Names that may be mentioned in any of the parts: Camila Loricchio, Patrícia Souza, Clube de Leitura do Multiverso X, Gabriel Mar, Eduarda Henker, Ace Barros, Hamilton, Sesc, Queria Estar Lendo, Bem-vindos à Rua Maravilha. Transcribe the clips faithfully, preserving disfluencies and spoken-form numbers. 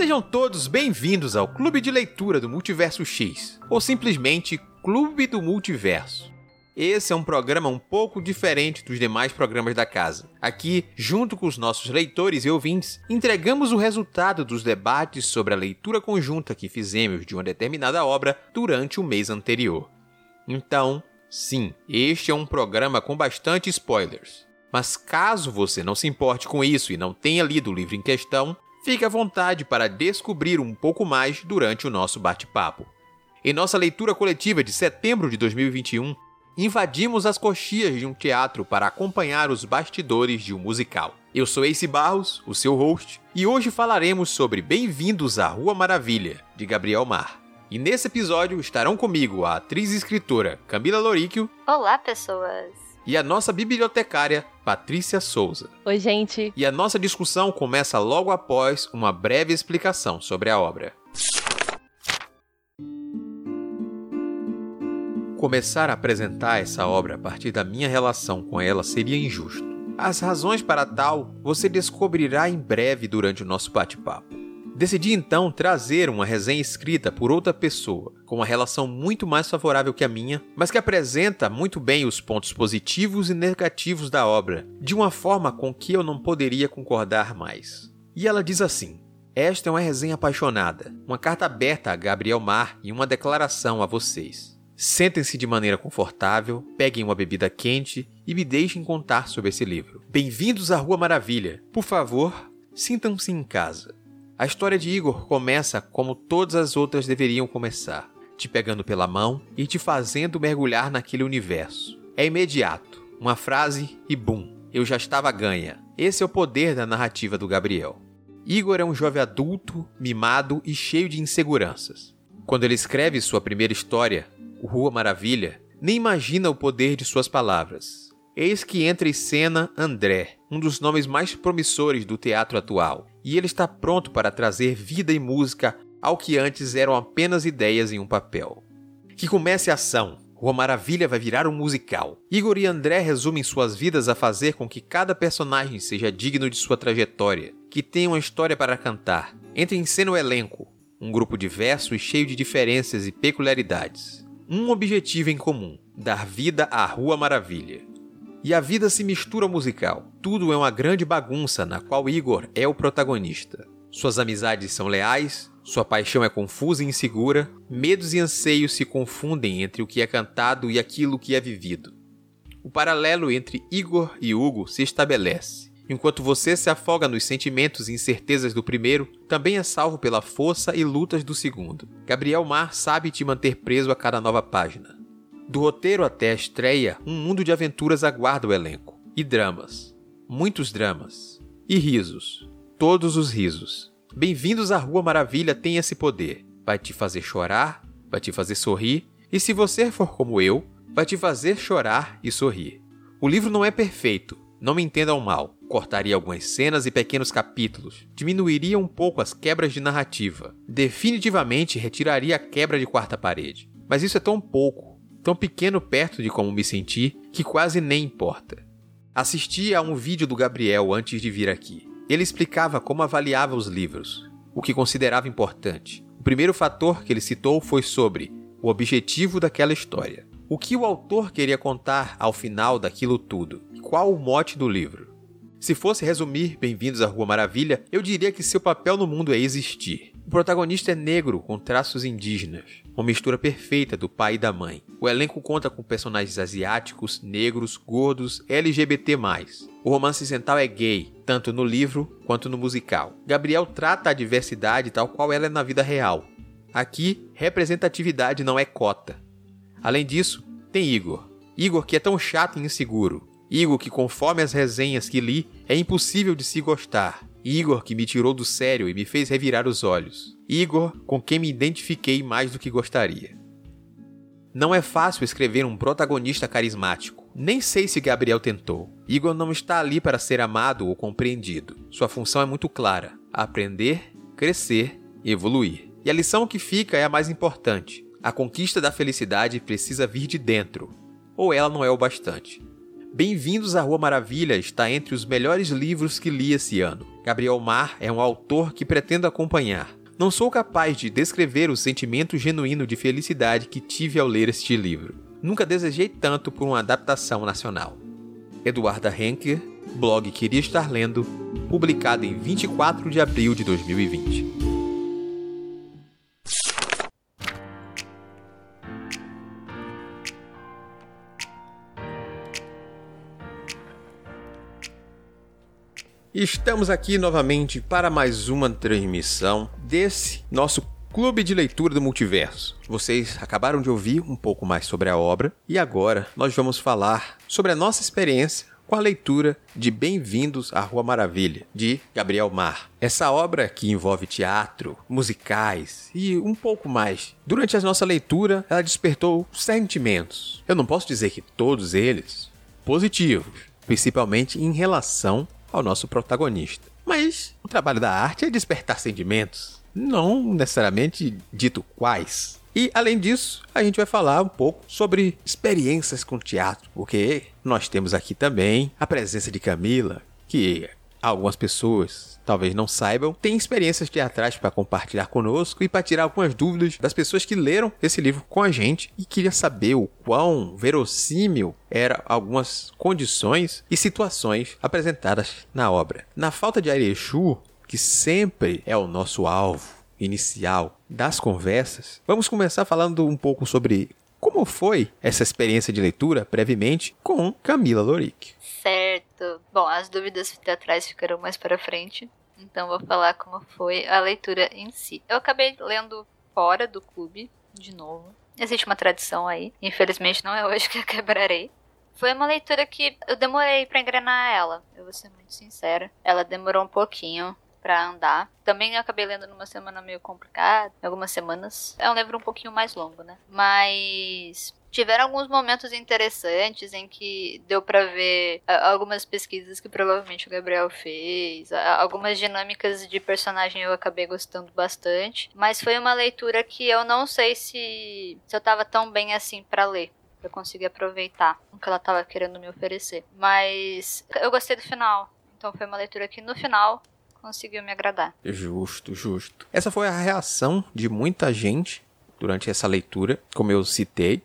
Sejam todos bem-vindos ao Clube de Leitura do Multiverso X, ou simplesmente Clube do Multiverso. Esse é um programa um pouco diferente dos demais programas da casa. Aqui, junto com os nossos leitores e ouvintes, entregamos o resultado dos debates sobre a leitura conjunta que fizemos de uma determinada obra durante o mês anterior. Então, sim, este é um programa com bastante spoilers. Mas caso você não se importe com isso e não tenha lido o livro em questão, fique à vontade para descobrir um pouco mais durante o nosso bate-papo. Em nossa leitura coletiva de setembro de dois mil e vinte e um, invadimos as coxias de um teatro para acompanhar os bastidores de um musical. Eu sou Ace Barros, o seu host, e hoje falaremos sobre Bem-vindos à Rua Maravilha, de Gabriel Mar. E nesse episódio estarão comigo a atriz e escritora Camila Loricchio. Olá, pessoas! E a nossa bibliotecária Patrícia Souza. Oi, gente! E a nossa discussão começa logo após uma breve explicação sobre a obra. Começar a apresentar essa obra a partir da minha relação com ela seria injusto. As razões para tal você descobrirá em breve durante o nosso bate-papo. Decidi então trazer uma resenha escrita por outra pessoa, com uma relação muito mais favorável que a minha, mas que apresenta muito bem os pontos positivos e negativos da obra, de uma forma com que eu não poderia concordar mais. E ela diz assim: esta é uma resenha apaixonada, uma carta aberta a Gabriel Mar e uma declaração a vocês. Sentem-se de maneira confortável, peguem uma bebida quente e me deixem contar sobre esse livro. Bem-vindos à Rua Maravilha. Por favor, sintam-se em casa. A história de Igor começa como todas as outras deveriam começar, te pegando pela mão e te fazendo mergulhar naquele universo. É imediato, uma frase e bum, eu já estava ganha. Esse é o poder da narrativa do Gabriel. Igor é um jovem adulto, mimado e cheio de inseguranças. Quando ele escreve sua primeira história, O Rua Maravilha, nem imagina o poder de suas palavras. Eis que entra em cena André, um dos nomes mais promissores do teatro atual, e ele está pronto para trazer vida e música ao que antes eram apenas ideias em um papel. Que comece a ação! Rua Maravilha vai virar um musical. Igor e André resumem suas vidas a fazer com que cada personagem seja digno de sua trajetória, que tenha uma história para cantar. Entra em cena o elenco, um grupo diverso e cheio de diferenças e peculiaridades. Um objetivo em comum, dar vida à Rua Maravilha. E a vida se mistura ao musical. Tudo é uma grande bagunça na qual Igor é o protagonista. Suas amizades são leais, sua paixão é confusa e insegura, medos e anseios se confundem entre o que é cantado e aquilo que é vivido. O paralelo entre Igor e Hugo se estabelece. Enquanto você se afoga nos sentimentos e incertezas do primeiro, também é salvo pela força e lutas do segundo. Gabriel Mar sabe te manter preso a cada nova página. Do roteiro até a estreia, um mundo de aventuras aguarda o elenco. E dramas. Muitos dramas. E risos. Todos os risos. Bem-vindos à Rua Maravilha tem esse poder. Vai te fazer chorar, vai te fazer sorrir, e se você for como eu, vai te fazer chorar e sorrir. O livro não é perfeito. Não me entendam mal, cortaria algumas cenas e pequenos capítulos, diminuiria um pouco as quebras de narrativa, definitivamente retiraria a quebra de quarta parede. Mas isso é tão pouco, tão pequeno perto de como me senti, que quase nem importa. Assisti a um vídeo do Gabriel antes de vir aqui. Ele explicava como avaliava os livros, o que considerava importante. O primeiro fator que ele citou foi sobre o objetivo daquela história. O que o autor queria contar ao final daquilo tudo? Qual o mote do livro? Se fosse resumir Bem-vindos à Rua Maravilha, eu diria que seu papel no mundo é existir. O protagonista é negro, com traços indígenas, uma mistura perfeita do pai e da mãe. O elenco conta com personagens asiáticos, negros, gordos, L G B T mais. O romance central é gay, tanto no livro quanto no musical. Gabriel trata a diversidade tal qual ela é na vida real. Aqui, representatividade não é cota. Além disso, tem Igor. Igor que é tão chato e inseguro. Igor que, conforme as resenhas que li, é impossível de se gostar. Igor que me tirou do sério e me fez revirar os olhos. Igor com quem me identifiquei mais do que gostaria. Não é fácil escrever um protagonista carismático. Nem sei se Gabriel tentou. Igor não está ali para ser amado ou compreendido. Sua função é muito clara: aprender, crescer, evoluir. E a lição que fica é a mais importante. A conquista da felicidade precisa vir de dentro, ou ela não é o bastante. Bem-vindos à Rua Maravilha está entre os melhores livros que li esse ano. Gabriel Mar é um autor que pretendo acompanhar. Não sou capaz de descrever o sentimento genuíno de felicidade que tive ao ler este livro. Nunca desejei tanto por uma adaptação nacional. Eduarda Henker, blog Queria Estar Lendo, publicado em vinte e quatro de abril de dois mil e vinte. Estamos aqui novamente para mais uma transmissão desse nosso Clube de Leitura do Multiverso. Vocês acabaram de ouvir um pouco mais sobre a obra e agora nós vamos falar sobre a nossa experiência com a leitura de Bem-vindos à Rua Maravilha, de Gabriel Mar. Essa obra que envolve teatro, musicais e um pouco mais. Durante a nossa leitura, ela despertou sentimentos. Eu não posso dizer que todos eles positivos, principalmente em relação ao nosso protagonista. Mas o trabalho da arte é despertar sentimentos, não necessariamente dito quais. E, além disso, a gente vai falar um pouco sobre experiências com teatro, porque nós temos aqui também a presença de Camila, que algumas pessoas talvez não saibam, tem experiências teatrais para compartilhar conosco e para tirar algumas dúvidas das pessoas que leram esse livro com a gente e queria saber o quão verossímil eram algumas condições e situações apresentadas na obra. Na falta de Arexu, que sempre é o nosso alvo inicial das conversas, vamos começar falando um pouco sobre como foi essa experiência de leitura, brevemente, com Camila Loricchio. Certo. Bom, as dúvidas teatrais ficaram mais para frente, então vou falar como foi a leitura em si. Eu acabei lendo fora do clube, de novo. Existe uma tradição aí, infelizmente não é hoje que eu quebrarei. Foi uma leitura que eu demorei para engrenar ela, eu vou ser muito sincera. Ela demorou um pouquinho pra andar. Também eu acabei lendo numa semana meio complicada, algumas semanas. É um livro um pouquinho mais longo, né? Mas tiveram alguns momentos interessantes em que deu pra ver algumas pesquisas que provavelmente o Gabriel fez, algumas dinâmicas de personagem eu acabei gostando bastante, mas foi uma leitura que eu não sei se, se eu tava tão bem assim pra ler, pra conseguir aproveitar o que ela tava querendo me oferecer. Mas eu gostei do final, então foi uma leitura que no final conseguiu me agradar. Justo, justo. Essa foi a reação de muita gente durante essa leitura, como eu citei.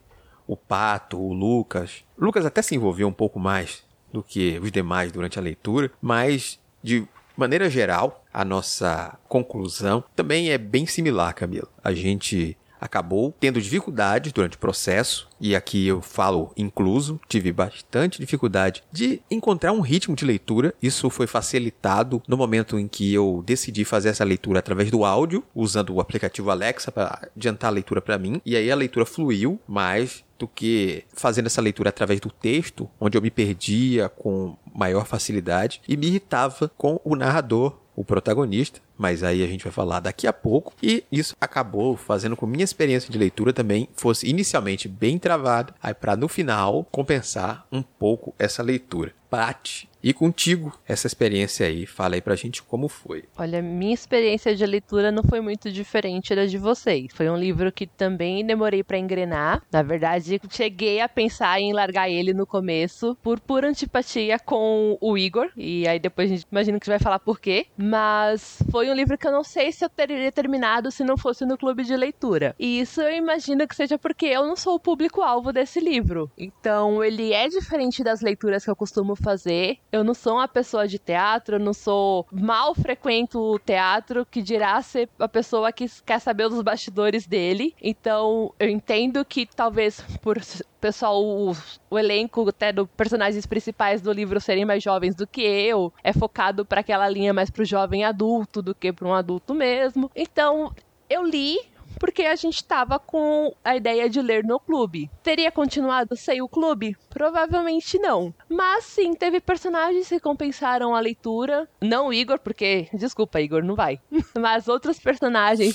O Pato, o Lucas. O Lucas até se envolveu um pouco mais do que os demais durante a leitura, mas, de maneira geral, a nossa conclusão também é bem similar, Camila. A gente acabou tendo dificuldades durante o processo, e aqui eu falo incluso, tive bastante dificuldade de encontrar um ritmo de leitura. Isso foi facilitado no momento em que eu decidi fazer essa leitura através do áudio, usando o aplicativo Alexa para adiantar a leitura para mim, e aí a leitura fluiu mais do que fazendo essa leitura através do texto, onde eu me perdia com maior facilidade e me irritava com o narrador, o protagonista, mas aí a gente vai falar daqui a pouco, e isso acabou fazendo com que minha experiência de leitura também fosse inicialmente bem travada, aí para no final compensar um pouco essa leitura. Paty, e contigo essa experiência aí, fala aí pra gente como foi. Olha, minha experiência de leitura não foi muito diferente da de vocês, foi um livro que também demorei pra engrenar, na verdade cheguei a pensar em largar ele no começo, por pura antipatia com o Igor, e aí depois a gente imagina que vai falar por quê, mas foi um livro que eu não sei se eu teria terminado se não fosse no clube de leitura. E isso eu imagino que seja porque eu não sou o público-alvo desse livro. Então, ele é diferente das leituras que eu costumo fazer. Eu não sou uma pessoa de teatro, eu não sou... mal frequento o teatro, que dirá ser a pessoa que quer saber dos bastidores dele. Então, eu entendo que talvez por... pessoal, o, o elenco até dos personagens principais do livro serem mais jovens do que eu, é focado para aquela linha mais pro jovem adulto do que para um adulto mesmo. Então, eu li porque a gente tava com a ideia de ler no clube. Teria continuado sem o clube? Provavelmente não. Mas sim, teve personagens que compensaram a leitura. Não o Igor, porque... desculpa, Igor, não vai. Mas outros personagens...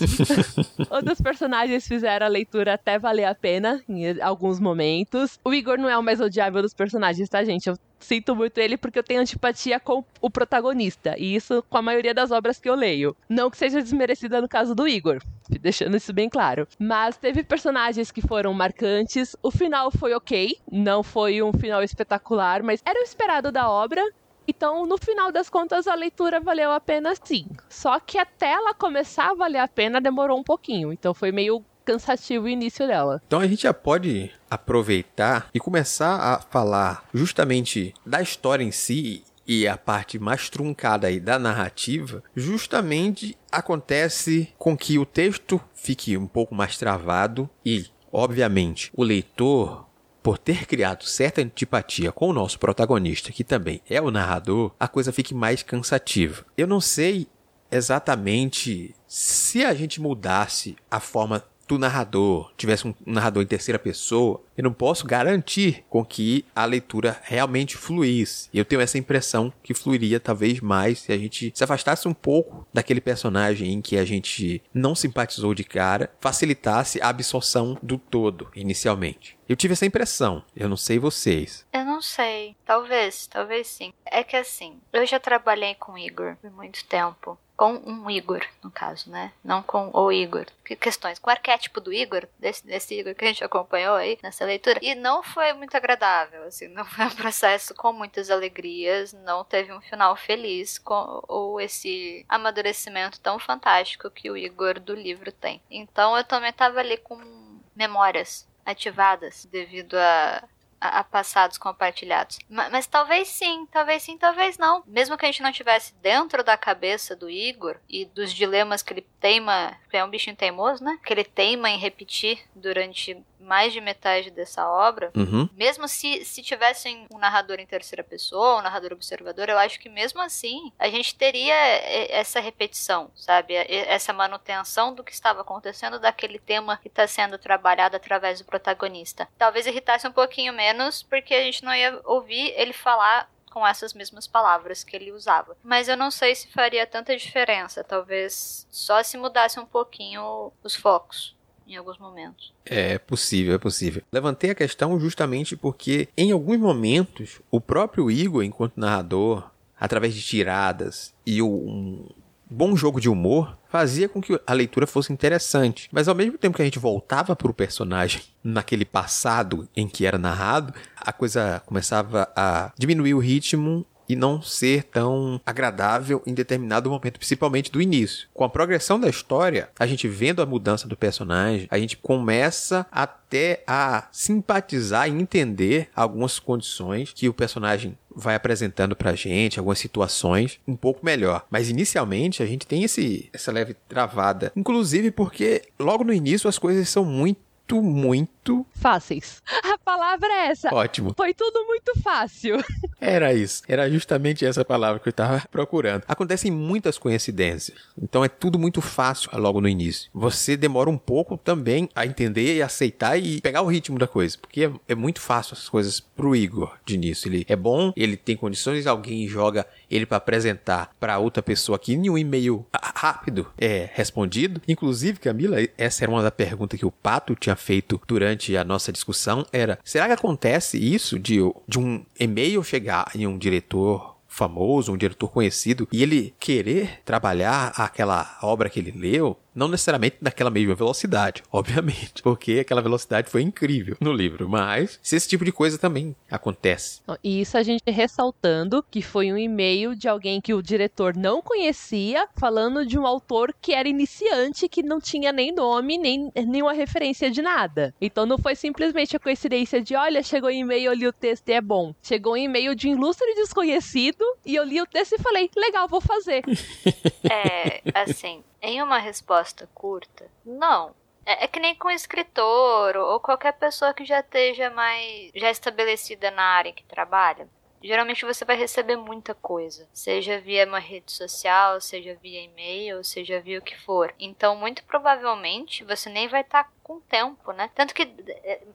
outros personagens fizeram a leitura até valer a pena em alguns momentos. O Igor não é o mais odiável dos personagens, tá, gente? Eu sinto muito ele porque eu tenho antipatia com o protagonista. E isso com a maioria das obras que eu leio. Não que seja desmerecida no caso do Igor, deixando isso bem claro. Mas teve personagens que foram marcantes. O final foi ok, não foi um final espetacular, mas era o esperado da obra. Então, no final das contas, a leitura valeu a pena sim. Só que até ela começar a valer a pena, demorou um pouquinho. Então, foi meio cansativo o início dela. Então, a gente já pode aproveitar e começar a falar justamente da história em si e a parte mais truncada aí da narrativa. Justamente acontece com que o texto fique um pouco mais travado e, obviamente, o leitor, por ter criado certa antipatia com o nosso protagonista, que também é o narrador, a coisa fica mais cansativa. Eu não sei exatamente se a gente mudasse a forma do narrador, tivesse um narrador em terceira pessoa, eu não posso garantir com que a leitura realmente fluísse. Eu tenho essa impressão que fluiria talvez mais se a gente se afastasse um pouco daquele personagem em que a gente não simpatizou de cara, facilitasse a absorção do todo, inicialmente. Eu tive essa impressão, eu não sei vocês. Eu não sei, talvez, talvez sim. É que assim, eu já trabalhei com o Igor por muito tempo. Com um Igor, no caso, né? Não com o Igor. Que questões? Com o arquétipo do Igor, desse, desse Igor que a gente acompanhou aí nessa leitura. E não foi muito agradável, assim. Não foi um processo com muitas alegrias. Não teve um final feliz com, ou esse amadurecimento tão fantástico que o Igor do livro tem. Então eu também tava ali com memórias ativadas devido a... a passados compartilhados. Mas, mas talvez sim, talvez sim, talvez não. Mesmo que a gente não estivesse dentro da cabeça do Igor e dos dilemas que ele teima, que é um bichinho teimoso, né? Que ele teima em repetir durante mais de metade dessa obra. Uhum. Mesmo se, se tivessem um narrador em terceira pessoa, um narrador observador, eu acho que mesmo assim a gente teria essa repetição, sabe? Essa manutenção do que estava acontecendo, daquele tema que está sendo trabalhado através do protagonista. Talvez irritasse um pouquinho menos, porque a gente não ia ouvir ele falar com essas mesmas palavras que ele usava. Mas eu não sei se faria tanta diferença. Talvez só se mudasse um pouquinho os focos em alguns momentos. É possível, é possível. Levantei a questão justamente porque, em alguns momentos, o próprio Igor, enquanto narrador, através de tiradas e um bom jogo de humor, fazia com que a leitura fosse interessante. Mas, ao mesmo tempo que a gente voltava para o personagem naquele passado em que era narrado, a coisa começava a diminuir o ritmo e não ser tão agradável em determinado momento, principalmente do início. Com a progressão da história, a gente vendo a mudança do personagem, a gente começa até a simpatizar e entender algumas condições que o personagem vai apresentando pra gente, algumas situações um pouco melhor. Mas inicialmente a gente tem esse, essa leve travada, inclusive porque logo no início as coisas são muito muito fáceis. A palavra é essa. Ótimo. Foi tudo muito fácil. Era isso. Era justamente essa palavra que eu estava procurando. Acontecem muitas coincidências. Então é tudo muito fácil logo no início. Você demora um pouco também a entender e aceitar e pegar o ritmo da coisa. Porque é, é muito fácil essas coisas pro Igor de início. Ele é bom, ele tem condições, alguém joga ele para apresentar para outra pessoa que em um e-mail rápido é respondido. Inclusive, Camila, essa era uma da pergunta que o Pato tinha feito durante a nossa discussão, era: será que acontece isso de, de um e-mail chegar em um diretor famoso, um diretor conhecido, e ele querer trabalhar aquela obra que ele leu, não necessariamente naquela mesma velocidade, obviamente, porque aquela velocidade foi incrível no livro, mas se esse tipo de coisa também acontece. E isso a gente ressaltando que foi um e-mail de alguém que o diretor não conhecia, falando de um autor que era iniciante, que não tinha nem nome, nem nenhuma referência de nada. Então não foi simplesmente a coincidência de, olha, chegou um e-mail, eu li o texto e é bom. Chegou um e-mail de um ilustre desconhecido, e eu li o texto e falei, legal, vou fazer. É, assim, em uma resposta curta, não. É, é que nem com um escritor ou, ou qualquer pessoa que já esteja mais já estabelecida na área que trabalha. Geralmente você vai receber muita coisa, seja via uma rede social, seja via e-mail, seja via o que for. Então, muito provavelmente, você nem vai estar com tempo, né? Tanto que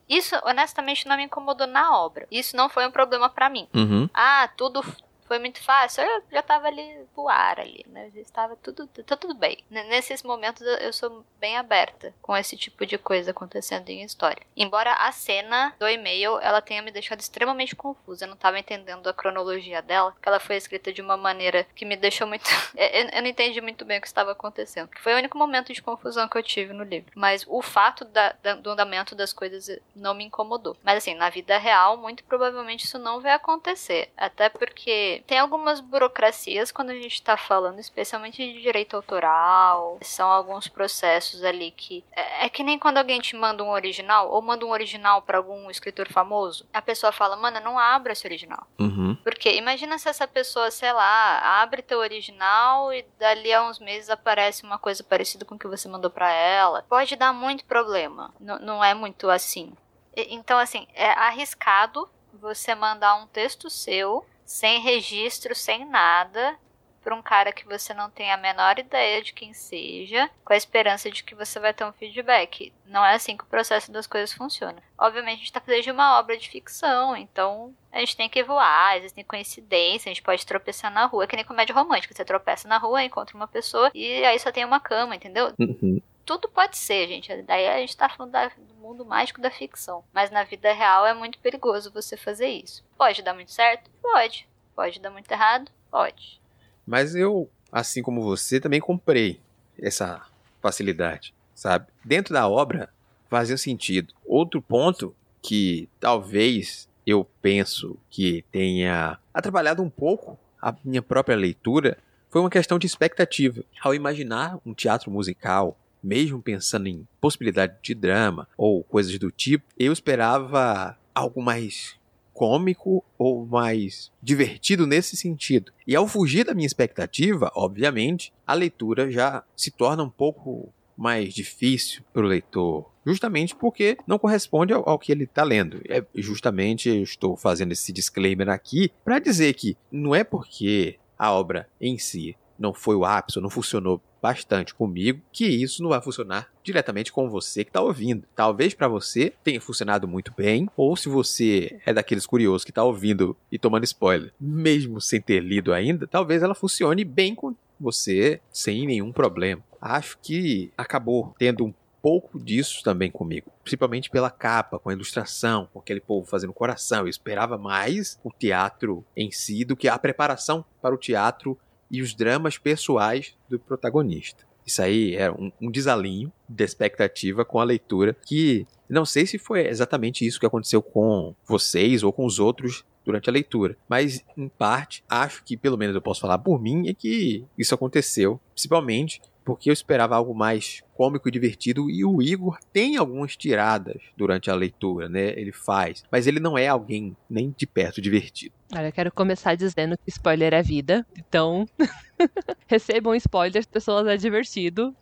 isso, honestamente, não me incomodou na obra. Isso não foi um problema pra mim. Uhum. Ah, tudo foi muito fácil, eu já tava ali no ar ali, né? Já estava tudo, tá tudo bem. Nesses momentos eu sou bem aberta com esse tipo de coisa acontecendo em história. Embora a cena do e-mail, ela tenha me deixado extremamente confusa, eu não tava entendendo a cronologia dela, porque ela foi escrita de uma maneira que me deixou muito... eu, eu não entendi muito bem o que estava acontecendo. Foi o único momento de confusão que eu tive no livro. Mas o fato da, da, do andamento das coisas não me incomodou. Mas assim, na vida real, muito provavelmente isso não vai acontecer. Até porque tem algumas burocracias quando a gente tá falando, especialmente de direito autoral. São alguns processos ali que... É, é que nem quando alguém te manda um original, ou manda um original pra algum escritor famoso, a pessoa fala, mano, não abra esse original. Uhum. Porque imagina se essa pessoa, sei lá, abre teu original e dali a uns meses aparece uma coisa parecida com o que você mandou pra ela. Pode dar muito problema. N- não é muito assim. E, então, assim, é arriscado você mandar um texto seu... sem registro, sem nada, para um cara que você não tem a menor ideia de quem seja, com a esperança de que você vai ter um feedback. Não é assim que o processo das coisas funciona. Obviamente a gente tá falando de uma obra de ficção, então a gente tem que voar, existem coincidências, a gente pode tropeçar na rua, é que nem comédia romântica, você tropeça na rua, encontra uma pessoa e aí só tem uma cama, entendeu? Uhum. Tudo pode ser, gente. Daí a gente tá falando da, do mundo mágico da ficção. Mas na vida real é muito perigoso você fazer isso. Pode dar muito certo? Pode. Pode dar muito errado? Pode. Mas eu, assim como você, também comprei essa facilidade, sabe? Dentro da obra, fazia sentido. Outro ponto que talvez eu penso que tenha atrapalhado um pouco a minha própria leitura foi uma questão de expectativa. Ao imaginar um teatro musical... mesmo pensando em possibilidade de drama ou coisas do tipo, eu esperava algo mais cômico ou mais divertido nesse sentido. E ao fugir da minha expectativa, obviamente, a leitura já se torna um pouco mais difícil para o leitor, justamente porque não corresponde ao, ao que ele está lendo. É, justamente eu estou fazendo esse disclaimer aqui para dizer que não é porque a obra em si não foi o ápice, não funcionou bastante comigo, que isso não vai funcionar diretamente com você que está ouvindo. Talvez para você tenha funcionado muito bem, ou se você é daqueles curiosos que está ouvindo e tomando spoiler, mesmo sem ter lido ainda, talvez ela funcione bem com você sem nenhum problema. Acho que acabou tendo um pouco disso também comigo, principalmente pela capa, com a ilustração, com aquele povo fazendo coração. Eu esperava mais o teatro em si do que a preparação para o teatro e os dramas pessoais do protagonista. Isso aí era um, um desalinho de expectativa com a leitura, que não sei se foi exatamente isso que aconteceu com vocês ou com os outros durante a leitura, mas em parte, acho que, pelo menos eu posso falar por mim, é que isso aconteceu, principalmente porque eu esperava algo mais cômico e divertido, e o Igor tem algumas tiradas durante a leitura, né? Ele faz, mas ele não é alguém nem de perto divertido. Olha, eu quero começar dizendo que spoiler é vida, então recebam spoilers, pessoas, é divertido,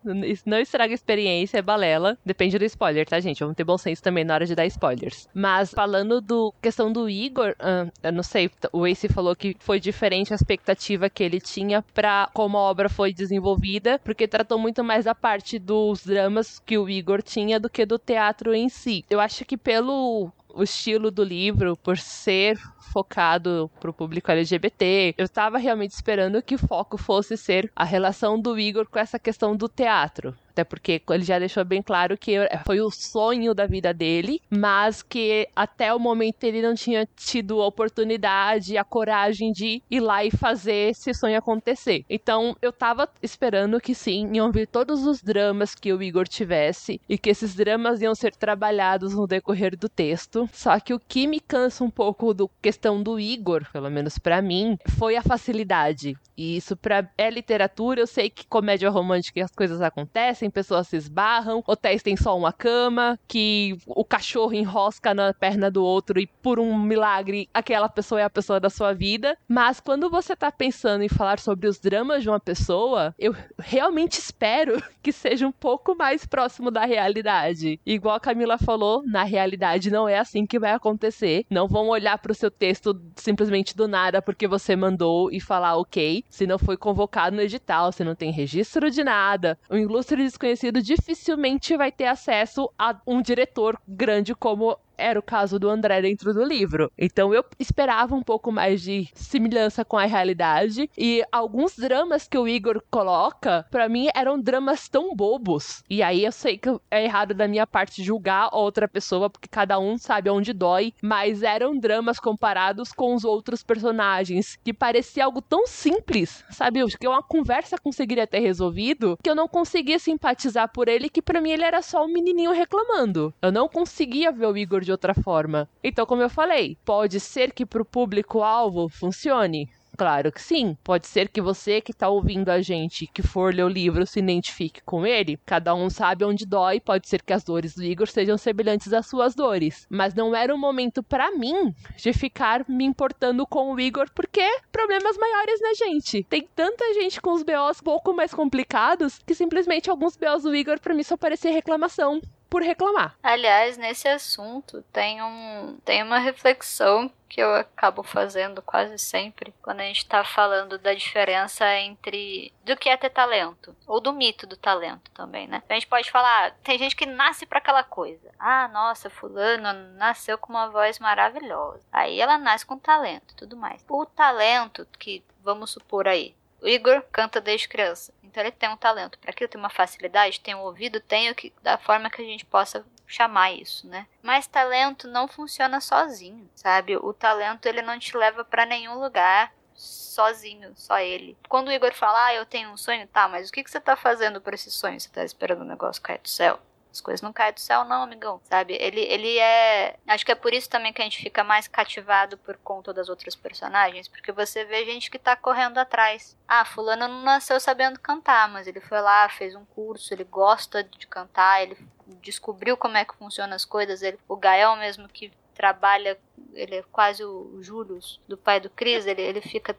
não estraga a experiência, é balela, depende do spoiler, tá, gente? Vamos ter bom senso também na hora de dar spoilers. Mas falando do questão do Igor, uh, eu não sei, o Ace falou que foi diferente a expectativa que ele tinha pra como a obra foi desenvolvida, porque tratou muito mais a parte dos dramas que o Igor tinha do que do teatro em si. Eu acho que pelo... o estilo do livro, por ser focado pro público L G B T, eu tava realmente esperando que o foco fosse ser a relação do Igor com essa questão do teatro. Até porque ele já deixou bem claro que foi o sonho da vida dele, mas que até o momento ele não tinha tido a oportunidade, a coragem de ir lá e fazer esse sonho acontecer. Então eu tava esperando que sim, iam vir todos os dramas que o Igor tivesse e que esses dramas iam ser trabalhados no decorrer do texto. Só que o que me cansa um pouco da questão do Igor, pelo menos pra mim, foi a facilidade. E isso pra, é literatura, eu sei que comédia romântica e as coisas acontecem, pessoas se esbarram, hotéis tem só uma cama, que o cachorro enrosca na perna do outro e por um milagre aquela pessoa é a pessoa da sua vida, mas quando você tá pensando em falar sobre os dramas de uma pessoa, eu realmente espero que seja um pouco mais próximo da realidade. Igual a Camila falou, na realidade não é assim que vai acontecer, não vão olhar pro seu texto simplesmente do nada porque você mandou e falar ok, se não foi convocado no edital, se não tem registro de nada, o ilustre desconhecido dificilmente vai ter acesso a um diretor grande como era o caso do André dentro do livro. Então eu esperava um pouco mais de semelhança com a realidade, e alguns dramas que o Igor coloca, pra mim, eram dramas tão bobos. E aí eu sei que é errado da minha parte julgar a outra pessoa, porque cada um sabe onde dói, mas eram dramas comparados com os outros personagens, que parecia algo tão simples, sabe? Que uma conversa conseguiria ter resolvido, que eu não conseguia simpatizar por ele, que pra mim ele era só um menininho reclamando. Eu não conseguia ver o Igor de outra forma. Então, como eu falei, pode ser que pro público-alvo funcione. Claro que sim. Pode ser que você que tá ouvindo a gente, que for ler o livro, se identifique com ele. Cada um sabe onde dói. Pode ser que as dores do Igor sejam semelhantes às suas dores. Mas não era um momento pra mim de ficar me importando com o Igor, porque problemas maiores, né, gente? Tem tanta gente com os B Os um pouco mais complicados que simplesmente alguns B Os do Igor pra mim só parecia reclamação por reclamar. Aliás, nesse assunto tem, um, tem uma reflexão que eu acabo fazendo quase sempre quando a gente tá falando da diferença entre do que é ter talento, ou do mito do talento também, né? A gente pode falar, tem gente que nasce pra aquela coisa. Ah, nossa, fulano nasceu com uma voz maravilhosa. Aí ela nasce com talento e tudo mais. O talento que, vamos supor aí, o Igor canta desde criança. Então ele tem um talento para aquilo, tem uma facilidade, tem um ouvido, tem o que, da forma que a gente possa chamar isso, né? Mas talento não funciona sozinho, sabe? O talento ele não te leva para nenhum lugar sozinho, só ele. Quando o Igor fala, ah, eu tenho um sonho, tá, mas o que, que você tá fazendo para esse sonho? Você tá esperando o negócio cair do céu? As coisas não caem do céu não, amigão, sabe? Ele, ele é... Acho que é por isso também que a gente fica mais cativado por conta das outras personagens, porque você vê gente que tá correndo atrás. Ah, fulano não nasceu sabendo cantar, mas ele foi lá, fez um curso, ele gosta de cantar, ele descobriu como é que funcionam as coisas. Ele, o Gael mesmo que trabalha, ele é quase o Júlio, do pai do Cris, ele, ele fica...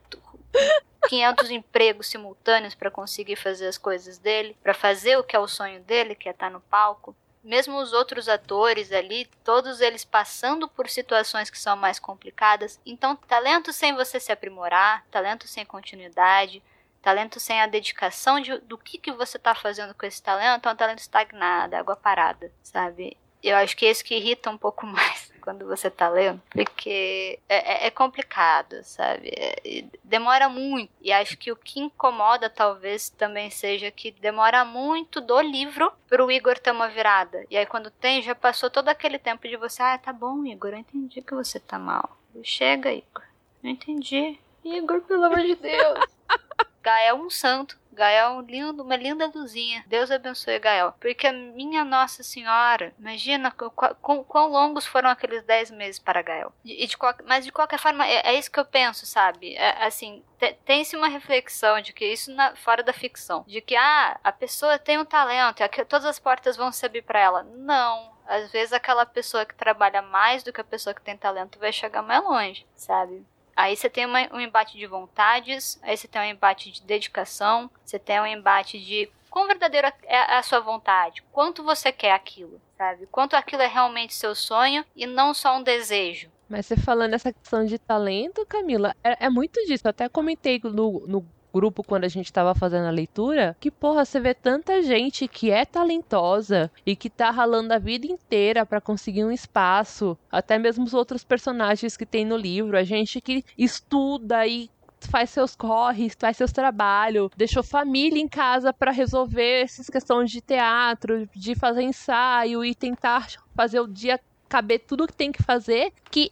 quinhentos empregos simultâneos para conseguir fazer as coisas dele, para fazer o que é o sonho dele, que é estar no palco. Mesmo os outros atores ali, todos eles passando por situações que são mais complicadas. Então, talento sem você se aprimorar, talento sem continuidade, talento sem a dedicação de, do que, que você está fazendo com esse talento, é um talento estagnado, água parada, sabe? Eu acho que é isso que irrita um pouco mais quando você tá lendo, porque é, é complicado, sabe? É, demora muito. E acho que o que incomoda talvez também seja que demora muito do livro pro Igor ter uma virada. E aí quando tem, já passou todo aquele tempo de você, ah, tá bom, Igor, eu entendi que você tá mal. Chega, Igor. Não entendi. Igor, pelo amor de Deus. Gael é um santo. Gael é um lindo, uma linda luzinha. Deus abençoe, Gael. Porque minha Nossa Senhora, imagina quão, quão longos foram aqueles dez meses para Gael. E, e de, mas de qualquer forma, é, é isso que eu penso, sabe? É, assim, te, tem-se uma reflexão de que isso na, fora da ficção. De que, ah, a pessoa tem um talento, é que todas as portas vão se abrir para ela. Não. Às vezes aquela pessoa que trabalha mais do que a pessoa que tem talento vai chegar mais longe, sabe? Aí você tem uma, um embate de vontades. Aí você tem um embate de dedicação. Você tem um embate de quão verdadeira é a sua vontade, quanto você quer aquilo, sabe? Quanto aquilo é realmente seu sonho e não só um desejo. Mas você falando essa questão de talento, Camila, é, é muito disso. Eu até comentei no... no... grupo, quando a gente tava fazendo a leitura, que porra, você vê tanta gente que é talentosa e que tá ralando a vida inteira pra conseguir um espaço, até mesmo os outros personagens que tem no livro, a gente que estuda e faz seus corres, faz seus trabalhos, deixou família em casa pra resolver essas questões de teatro, de fazer ensaio e tentar fazer o dia caber tudo que tem que fazer, que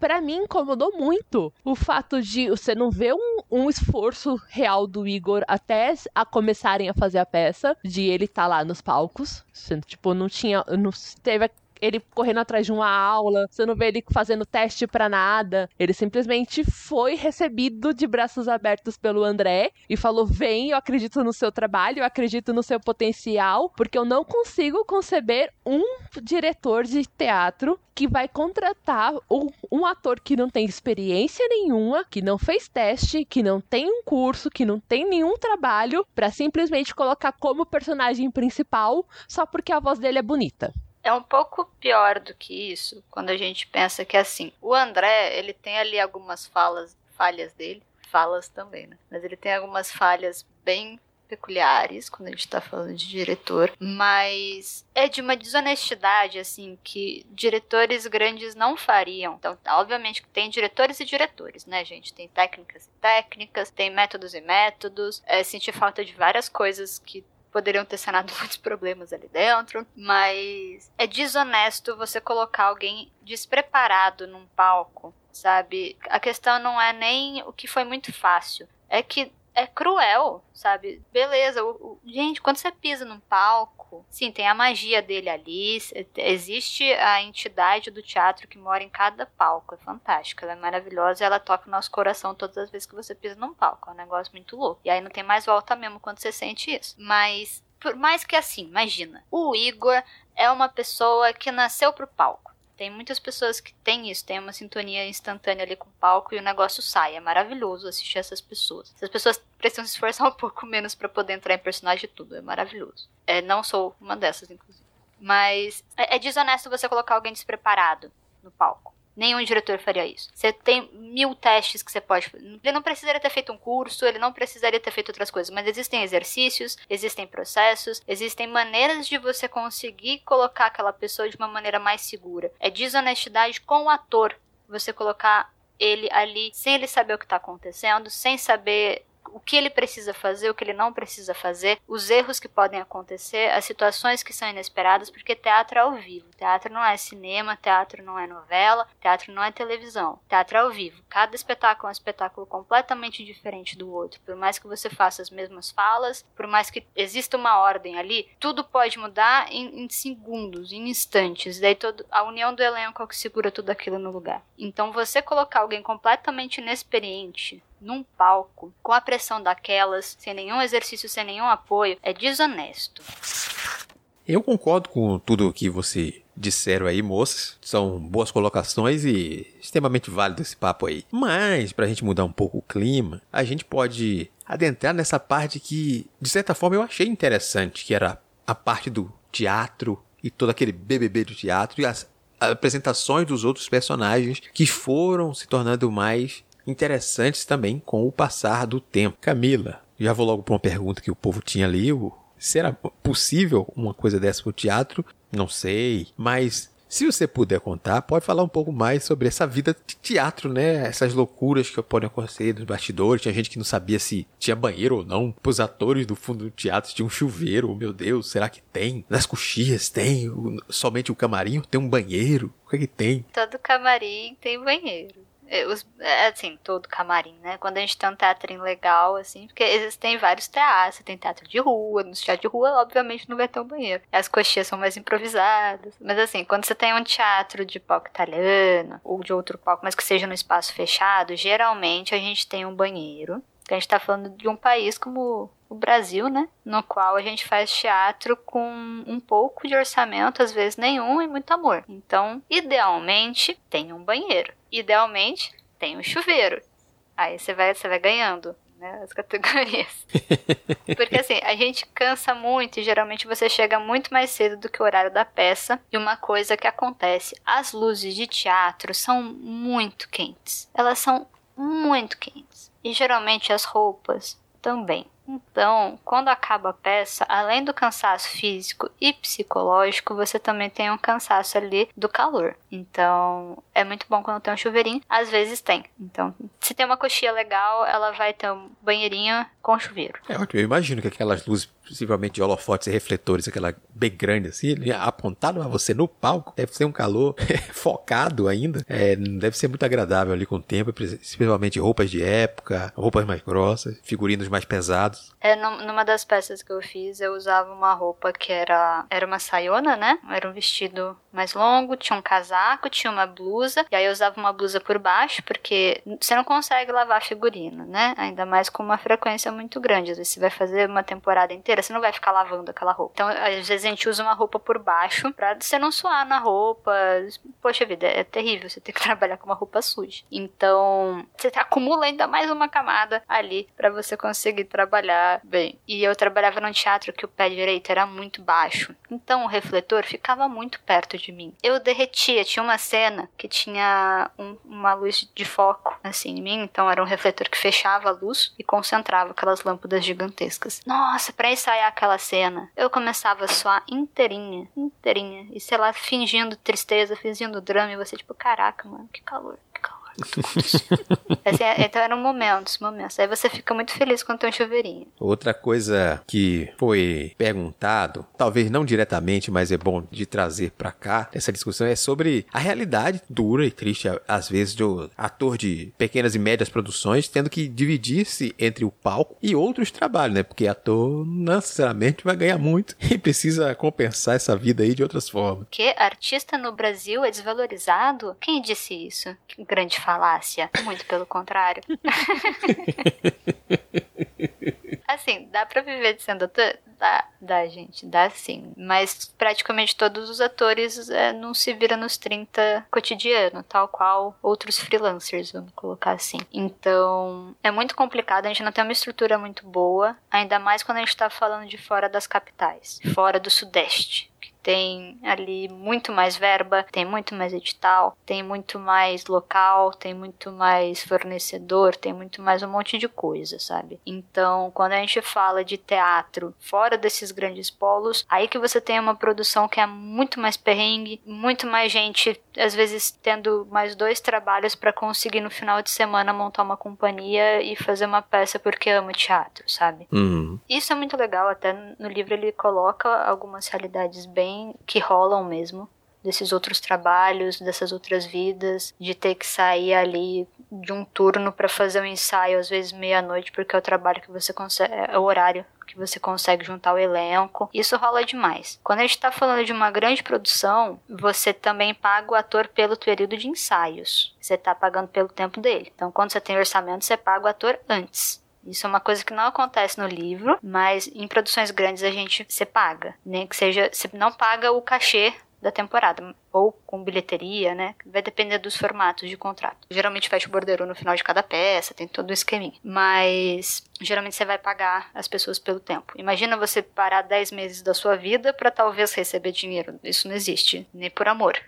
pra mim incomodou muito o fato de você não ver um, um esforço real do Igor até a começarem a fazer a peça, de ele estar tá lá nos palcos, tipo, não tinha, não teve ele correndo atrás de uma aula, você não vê ele fazendo teste pra nada, ele simplesmente foi recebido de braços abertos pelo André e falou, vem, eu acredito no seu trabalho, eu acredito no seu potencial, porque eu não consigo conceber um diretor de teatro que vai contratar um, um ator que não tem experiência nenhuma, que não fez teste, que não tem um curso, que não tem nenhum trabalho, pra simplesmente colocar como personagem principal só porque a voz dele é bonita. É um pouco pior do que isso, quando a gente pensa que, assim, o André, ele tem ali algumas falas, falhas dele, falas também, né? Mas ele tem algumas falhas bem peculiares quando a gente tá falando de diretor, mas é de uma desonestidade, assim, que diretores grandes não fariam. Então, obviamente que tem diretores e diretores, né, gente? Tem técnicas e técnicas, tem métodos e métodos, é, senti falta de várias coisas que poderiam ter sanado muitos problemas ali dentro, mas é desonesto você colocar alguém despreparado num palco, sabe? A questão não é nem o que foi muito fácil, é que é cruel, sabe? Beleza, o, o... gente, quando você pisa num palco, sim, tem a magia dele ali, existe a entidade do teatro que mora em cada palco, é fantástica, ela é maravilhosa, ela toca o nosso coração todas as vezes que você pisa num palco, é um negócio muito louco, e aí não tem mais volta mesmo quando você sente isso, mas, por mais que assim, imagina, o Igor é uma pessoa que nasceu pro palco. Tem muitas pessoas que têm isso, tem uma sintonia instantânea ali com o palco e o negócio sai. É maravilhoso assistir essas pessoas. Essas pessoas precisam se esforçar um pouco menos pra poder entrar em personagem e tudo. É maravilhoso. É, não sou uma dessas, inclusive. Mas é, é desonesto você colocar alguém despreparado no palco. Nenhum diretor faria isso. Você tem mil testes que você pode fazer. Ele não precisaria ter feito um curso, ele não precisaria ter feito outras coisas, mas existem exercícios, existem processos, existem maneiras de você conseguir colocar aquela pessoa de uma maneira mais segura. É desonestidade com o ator você colocar ele ali sem ele saber o que está acontecendo, sem saber o que ele precisa fazer, o que ele não precisa fazer, os erros que podem acontecer, as situações que são inesperadas, porque teatro é ao vivo. Teatro não é cinema, teatro não é novela, teatro não é televisão. Teatro é ao vivo. Cada espetáculo é um espetáculo completamente diferente do outro. Por mais que você faça as mesmas falas, por mais que exista uma ordem ali, tudo pode mudar em, em segundos, em instantes. Daí todo, a união do elenco é o que segura tudo aquilo no lugar. Então você colocar alguém completamente inexperiente num palco, com a pressão daquelas, sem nenhum exercício, sem nenhum apoio, é desonesto. Eu concordo com tudo que você disseram aí, moças. São boas colocações e extremamente válido esse papo aí. Mas, pra gente mudar um pouco o clima, a gente pode adentrar nessa parte que, de certa forma, eu achei interessante, que era a parte do teatro e todo aquele B B B do teatro e as apresentações dos outros personagens que foram se tornando mais interessantes também com o passar do tempo. Camila, já vou logo para uma pergunta que o povo tinha ali. Será possível uma coisa dessa para o teatro? Não sei, mas se você puder contar, pode falar um pouco mais sobre essa vida de teatro, né? Essas loucuras que podem acontecer nos bastidores. Tinha gente que não sabia se tinha banheiro ou não. Para os atores do fundo do teatro tinha um chuveiro. Meu Deus, será que tem? Nas coxias tem? Somente o camarim tem um banheiro? O que é que tem? Todo camarim tem banheiro. Os, assim, todo camarim, né? Quando a gente tem um teatrinho legal, assim, porque existem vários teatros, tem teatro de rua, no teatro de rua, obviamente, não vai ter um banheiro. As coxias são mais improvisadas. Mas, assim, quando você tem um teatro de palco italiano, ou de outro palco, mas que seja num espaço fechado, geralmente a gente tem um banheiro. Porque a gente tá falando de um país como o Brasil, né? No qual a gente faz teatro com um pouco de orçamento, às vezes nenhum, e muito amor. Então, idealmente, tem um banheiro. Idealmente, tem um chuveiro. Aí você vai, você vai ganhando, né, as categorias. Porque assim, a gente cansa muito e geralmente você chega muito mais cedo do que o horário da peça. E uma coisa que acontece, as luzes de teatro são muito quentes. Elas são muito quentes. E geralmente as roupas também. Então, quando acaba a peça, além do cansaço físico e psicológico, você também tem um cansaço ali do calor. Então, é muito bom quando tem um chuveirinho. Às vezes tem. Então, se tem uma coxinha legal, ela vai ter um banheirinho com chuveiro. É ótimo. Eu imagino que aquelas luzes, possivelmente de holofotes e refletores, aquela bem grande assim, apontado a você no palco, deve ser um calor focado ainda. É, deve ser muito agradável ali com o tempo, principalmente roupas de época, roupas mais grossas, figurinos mais pesados. É, numa das peças que eu fiz, eu usava uma roupa que era, era uma saiona, né? Era um vestido mais longo, tinha um casaco, tinha uma blusa. E aí eu usava uma blusa por baixo, porque você não consegue lavar figurino, né? Ainda mais com uma frequência muito grande. Às vezes você vai fazer uma temporada inteira, você não vai ficar lavando aquela roupa. Então, às vezes a gente usa uma roupa por baixo pra você não suar na roupa. Poxa vida, é terrível você ter que trabalhar com uma roupa suja. Então, você acumula ainda mais uma camada ali pra você conseguir trabalhar trabalhar bem. E eu trabalhava num teatro que o pé direito era muito baixo, então o refletor ficava muito perto de mim. Eu derretia, tinha uma cena que tinha um, uma luz de foco assim em mim, então era um refletor que fechava a luz e concentrava aquelas lâmpadas gigantescas. Nossa, pra ensaiar aquela cena, eu começava a suar inteirinha, inteirinha, e sei lá, fingindo tristeza, fingindo drama, e você tipo, caraca, mano, que calor, que calor. Assim, então eram momentos, momentos. Aí você fica muito feliz quando tem um chuveirinho. Outra coisa que foi perguntado, talvez não diretamente, mas é bom de trazer pra cá essa discussão, é sobre a realidade dura e triste, às vezes, do ator de pequenas e médias produções tendo que dividir-se entre o palco e outros trabalhos, né? Porque ator não necessariamente vai ganhar muito e precisa compensar essa vida aí de outras formas. Que artista no Brasil é desvalorizado? Quem disse isso? Que grande falácia, muito pelo contrário. Assim, dá pra viver de sendo ator? Dá, dá, gente, dá sim. Mas praticamente todos os atores é, não se viram nos trinta cotidiano, tal qual outros freelancers, vamos colocar assim. Então, é muito complicado, a gente não tem uma estrutura muito boa, ainda mais quando a gente tá falando de fora das capitais, fora do Sudeste. Tem ali muito mais verba, tem muito mais edital, tem muito mais local, tem muito mais fornecedor, tem muito mais um monte de coisa, sabe? Então, quando a gente fala de teatro fora desses grandes polos, aí que você tem uma produção que é muito mais perrengue, muito mais gente, às vezes tendo mais dois trabalhos para conseguir no final de semana montar uma companhia e fazer uma peça porque ama teatro, sabe? Uhum. Isso é muito legal, até no livro ele coloca algumas realidades bem que rolam mesmo, desses outros trabalhos, dessas outras vidas, de ter que sair ali de um turno para fazer um ensaio às vezes meia-noite, porque é o trabalho que você consegue, é o horário que você consegue juntar o elenco. Isso rola demais. Quando a gente tá falando de uma grande produção, você também paga o ator pelo período de ensaios. Você tá pagando pelo tempo dele. Então, quando você tem orçamento, você paga o ator antes. Isso é uma coisa que não acontece no livro, mas em produções grandes a gente se paga, nem que seja, você não paga o cachê da temporada, ou com bilheteria, né? Vai depender dos formatos de contrato. Geralmente fecha o borderô no final de cada peça, tem todo um esqueminha. Mas geralmente você vai pagar as pessoas pelo tempo. Imagina você parar dez meses da sua vida pra talvez receber dinheiro. Isso não existe, nem por amor.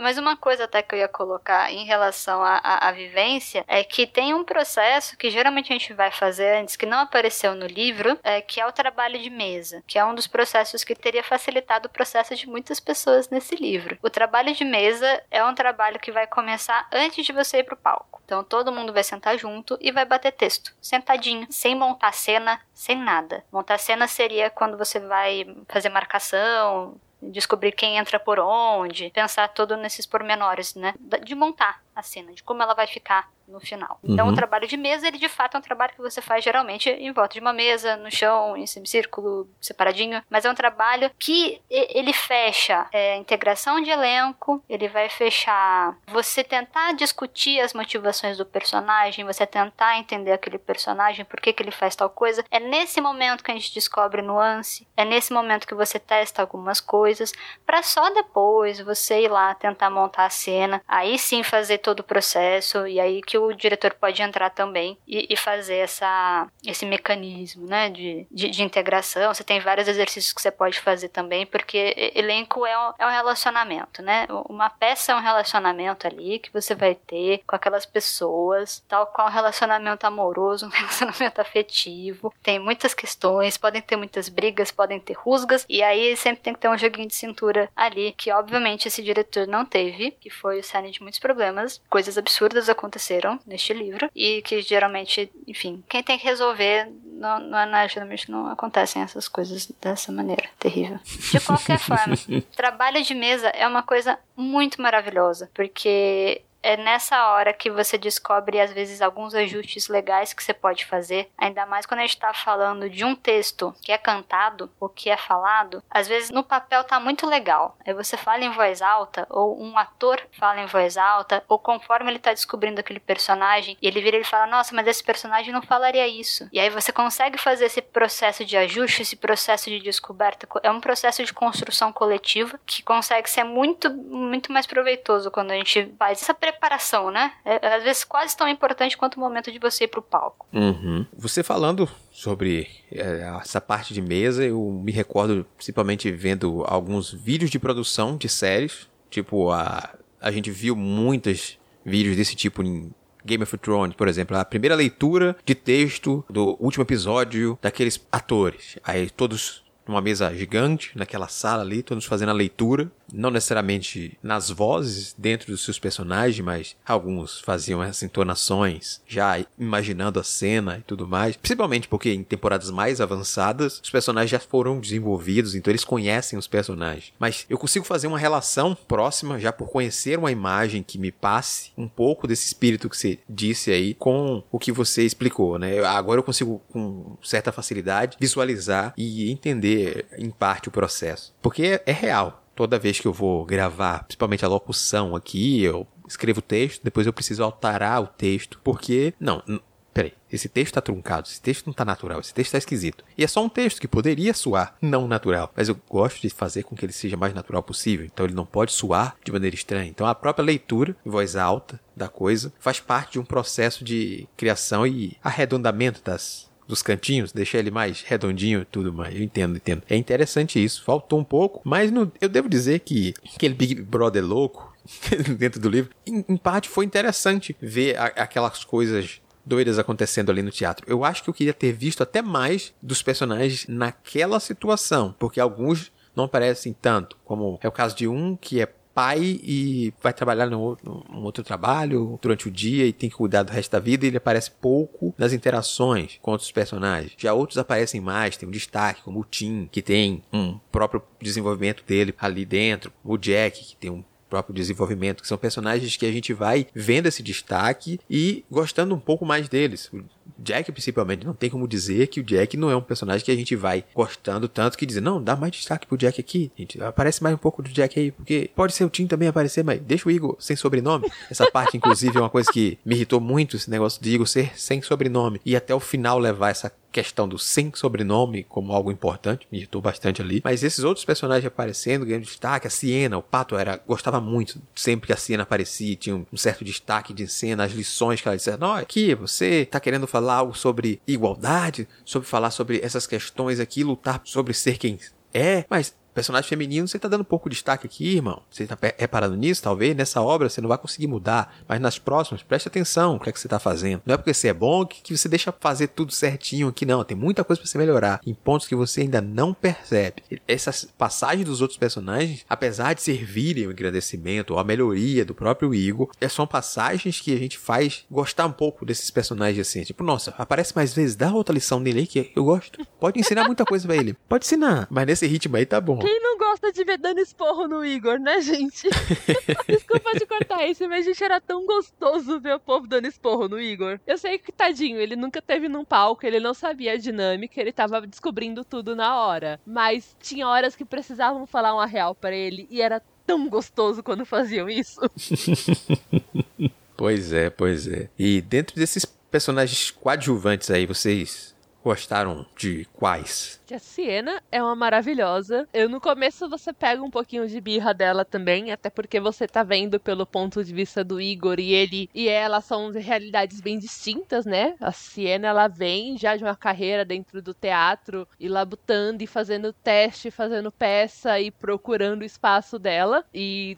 Mas uma coisa até que eu ia colocar em relação à vivência é que tem um processo que geralmente a gente vai fazer antes, que não apareceu no livro, é, que é o trabalho de mesa, que é um dos processos que teria facilitado o processo de muitas pessoas nesse livro. O trabalho de mesa é um trabalho que vai começar antes de você ir pro palco. Então todo mundo vai sentar junto e vai bater texto, sentadinho, sem montar cena, sem nada. Montar cena seria quando você vai fazer marcação, descobrir quem entra por onde, pensar todo nesses pormenores, né? De montar a cena, de como ela vai ficar no final. Uhum. Então o trabalho de mesa, ele de fato é um trabalho que você faz geralmente em volta de uma mesa, no chão, em semicírculo, separadinho, mas é um trabalho que ele fecha é, integração de elenco, ele vai fechar você tentar discutir as motivações do personagem, você tentar entender aquele personagem, por que que ele faz tal coisa. É nesse momento que a gente descobre nuance, é nesse momento que você testa algumas coisas, pra só depois você ir lá tentar montar a cena, aí sim fazer todo o processo, e aí que o diretor pode entrar também e, e fazer essa, esse mecanismo, né, de, de, de integração. Você tem vários exercícios que você pode fazer também, porque elenco é um, é um relacionamento, né? Uma peça é um relacionamento ali que você vai ter com aquelas pessoas, tal qual um relacionamento amoroso, um relacionamento afetivo. Tem muitas questões, podem ter muitas brigas, podem ter rusgas, e aí sempre tem que ter um joguinho de cintura ali, que obviamente esse diretor não teve, que foi o cerne de muitos problemas. Coisas absurdas aconteceram neste livro e que geralmente, enfim, quem tem que resolver, não, não, não, geralmente não acontecem essas coisas dessa maneira terrível. De qualquer forma, trabalho de mesa é uma coisa muito maravilhosa, porque é nessa hora que você descobre, às vezes, alguns ajustes legais que você pode fazer. Ainda mais quando a gente tá falando de um texto que é cantado ou que é falado. Às vezes, no papel tá muito legal. Aí você fala em voz alta, ou um ator fala em voz alta, ou conforme ele tá descobrindo aquele personagem, e ele vira e fala, nossa, mas esse personagem não falaria isso. E aí você consegue fazer esse processo de ajuste, esse processo de descoberta. É um processo de construção coletiva que consegue ser muito, muito mais proveitoso quando a gente faz essa preparação preparação, né? É, às vezes quase tão importante quanto o momento de você ir pro palco. Uhum. Você falando sobre é, essa parte de mesa, eu me recordo principalmente vendo alguns vídeos de produção de séries. Tipo, a, a gente viu muitos vídeos desse tipo em Game of Thrones, por exemplo, a primeira leitura de texto do último episódio daqueles atores. Aí todos numa mesa gigante, naquela sala ali, todos fazendo a leitura, não necessariamente nas vozes dentro dos seus personagens, mas alguns faziam essas entonações, já imaginando a cena e tudo mais, principalmente porque em temporadas mais avançadas, os personagens já foram desenvolvidos, então eles conhecem os personagens, mas eu consigo fazer uma relação próxima, já por conhecer uma imagem que me passe um pouco desse espírito que você disse aí, com o que você explicou, né? Agora eu consigo, com certa facilidade, visualizar e entender em parte o processo, porque é real. Toda vez que eu vou gravar, principalmente a locução aqui, eu escrevo o texto, depois eu preciso alterar o texto, porque, não, n- peraí, esse texto tá truncado, esse texto não tá natural, esse texto tá esquisito, e é só um texto que poderia soar não natural, mas eu gosto de fazer com que ele seja mais natural possível, então ele não pode soar de maneira estranha, então a própria leitura em voz alta da coisa faz parte de um processo de criação e arredondamento das... dos cantinhos, deixar ele mais redondinho e tudo mais. Eu entendo, entendo. É interessante isso. Faltou um pouco, mas não, eu devo dizer que aquele Big Brother louco dentro do livro, em, em parte foi interessante ver a, aquelas coisas doidas acontecendo ali no teatro. Eu acho que eu queria ter visto até mais dos personagens naquela situação, porque alguns não aparecem tanto, como é o caso de um que é pai e vai trabalhar num outro, num outro trabalho durante o dia e tem que cuidar do resto da vida, e ele aparece pouco nas interações com outros personagens. Já outros aparecem mais, tem um destaque, como o Tim, que tem um próprio desenvolvimento dele ali dentro, o Jack, que tem um próprio desenvolvimento, que são personagens que a gente vai vendo esse destaque e gostando um pouco mais deles. O Jack, principalmente, não tem como dizer que o Jack não é um personagem que a gente vai gostando tanto que dizer, não, dá mais destaque pro Jack aqui, gente, aparece mais um pouco do Jack aí, porque pode ser o Tim também aparecer, mas deixa o Igor sem sobrenome. Essa parte, inclusive, é uma coisa que me irritou muito, esse negócio de Igor ser sem sobrenome e até o final levar essa questão do sem sobrenome como algo importante, me irritou bastante ali, mas esses outros personagens aparecendo, ganhando destaque, a Siena, o Pato era, gostava muito, sempre que a Siena aparecia, tinha um certo destaque de cena, as lições que ela dizia, não, aqui, você tá querendo falar algo sobre igualdade, sobre falar sobre essas questões aqui, lutar sobre ser quem é, mas personagem feminino, você tá dando pouco destaque aqui, irmão. Você tá reparando nisso, talvez? Nessa obra você não vai conseguir mudar. Mas nas próximas, preste atenção o que é que você tá fazendo. Não é porque você é bom que você deixa fazer tudo certinho aqui, não. Tem muita coisa pra você melhorar em pontos que você ainda não percebe. Essas passagens dos outros personagens, apesar de servirem ao engrandecimento ou à melhoria do próprio Igor, são passagens que a gente faz gostar um pouco desses personagens assim. Tipo, nossa, aparece mais vezes, dá outra lição nele aí que eu gosto. Pode ensinar muita coisa pra ele. Pode ensinar, mas nesse ritmo aí tá bom. Quem não gosta de ver dando esporro no Igor, né, gente? Desculpa de cortar isso, mas, gente, era tão gostoso ver o povo dando esporro no Igor. Eu sei que, tadinho, ele nunca esteve num palco, ele não sabia a dinâmica, ele tava descobrindo tudo na hora. Mas tinha horas que precisavam falar uma real pra ele, e era tão gostoso quando faziam isso. Pois é, pois é. E dentro desses personagens coadjuvantes aí, vocês gostaram de quais? A Siena é uma maravilhosa. Eu, no começo você pega um pouquinho de birra dela também, até porque você tá vendo pelo ponto de vista do Igor e ele e ela são realidades bem distintas, né? A Siena, ela vem já de uma carreira dentro do teatro e labutando e fazendo teste, fazendo peça e procurando o espaço dela. E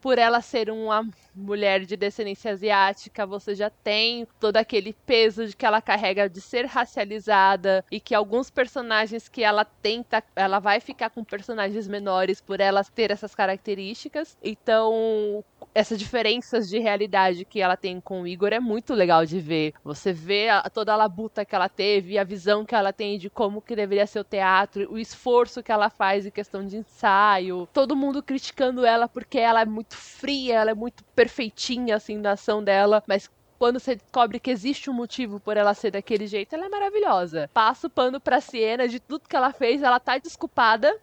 por ela ser uma mulher de descendência asiática, você já tem todo aquele peso de que ela carrega de ser racializada e que alguns personagens que ela tenta, ela vai ficar com personagens menores por ela ter essas características. Então, essas diferenças de realidade que ela tem com o Igor é muito legal de ver. Você vê a, toda a labuta que ela teve, a visão que ela tem de como que deveria ser o teatro, o esforço que ela faz em questão de ensaio, todo mundo criticando ela porque ela é muito fria, ela é muito perfeitinha, assim, na ação dela, mas quando você descobre que existe um motivo por ela ser daquele jeito, ela é maravilhosa. Passa o pano pra Siena de tudo que ela fez, ela tá desculpada,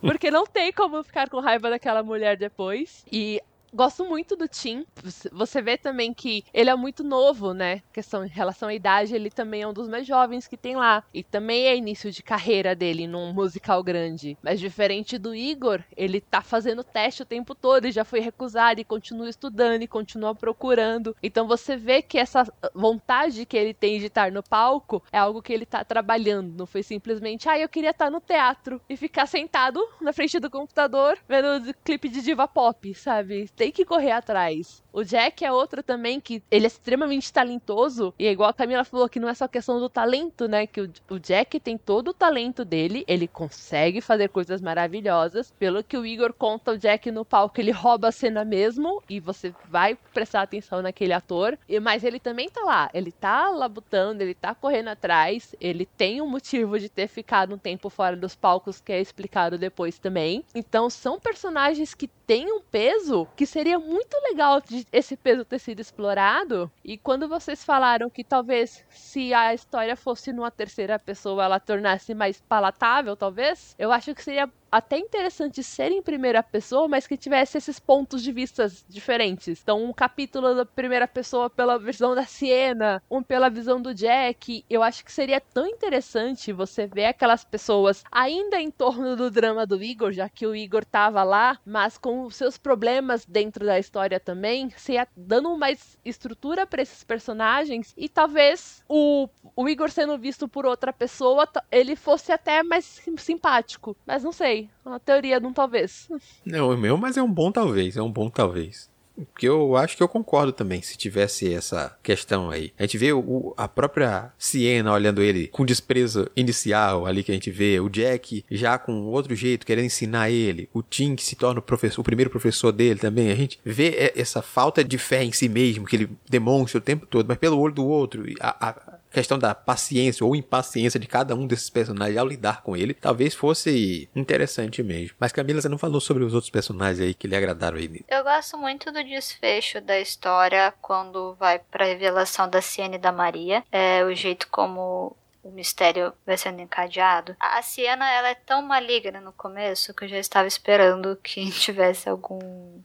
porque não tem como ficar com raiva daquela mulher depois, e Gosto muito do Tim. Você vê também que ele é muito novo, né? Questão em relação à idade, ele também é um dos mais jovens que tem lá. E também é início de carreira dele num musical grande. Mas diferente do Igor, ele tá fazendo teste o tempo todo e já foi recusado e continua estudando e continua procurando. Então você vê que essa vontade que ele tem de estar no palco é algo que ele tá trabalhando. Não foi simplesmente, ah, eu queria estar no teatro e ficar sentado na frente do computador vendo clipe de diva pop, sabe? Tem que correr atrás. O Jack é outro também que ele é extremamente talentoso. E é igual a Camila falou, que não é só questão do talento, né? Que o, o Jack tem todo o talento dele. Ele consegue fazer coisas maravilhosas. Pelo que o Igor conta, o Jack no palco, ele rouba a cena mesmo. E você vai prestar atenção naquele ator. E, mas ele também tá lá. Ele tá labutando, ele tá correndo atrás. Ele tem um motivo de ter ficado um tempo fora dos palcos, que é explicado depois também. Então são personagens que têm um peso que seria muito legal de esse peso ter sido explorado. E quando vocês falaram que talvez se a história fosse numa terceira pessoa ela tornasse mais palatável, talvez, eu acho que seria até interessante ser em primeira pessoa, mas que tivesse esses pontos de vista diferentes. Então, um capítulo da primeira pessoa pela visão da Siena, um pela visão do Jack. Eu acho que seria tão interessante você ver aquelas pessoas ainda em torno do drama do Igor, já que o Igor tava lá, mas com os seus problemas dentro da história também, se dando mais estrutura para esses personagens. E talvez o, o Igor sendo visto por outra pessoa, ele fosse até mais simpático. Mas não sei. Uma teoria de um talvez. Não, é meu, mas é um bom talvez, é um bom talvez. Porque eu acho que eu concordo também, se tivesse essa questão aí. A gente vê o, a própria Siena olhando ele com desprezo inicial ali que a gente vê. O Jack já com outro jeito, querendo ensinar ele. O Tim, que se torna o, professor, o primeiro professor dele também. A gente vê essa falta de fé em si mesmo, que ele demonstra o tempo todo, mas pelo olho do outro. A, a questão da paciência ou impaciência de cada um desses personagens ao lidar com ele, talvez fosse interessante mesmo. Mas Camila, você não falou sobre os outros personagens aí que lhe agradaram aí? Eu gosto muito do desfecho da história quando vai pra revelação da Siena e da Maria. É o jeito como o mistério vai sendo encadeado. A Siena, ela é tão maligna no começo que eu já estava esperando que tivesse algum...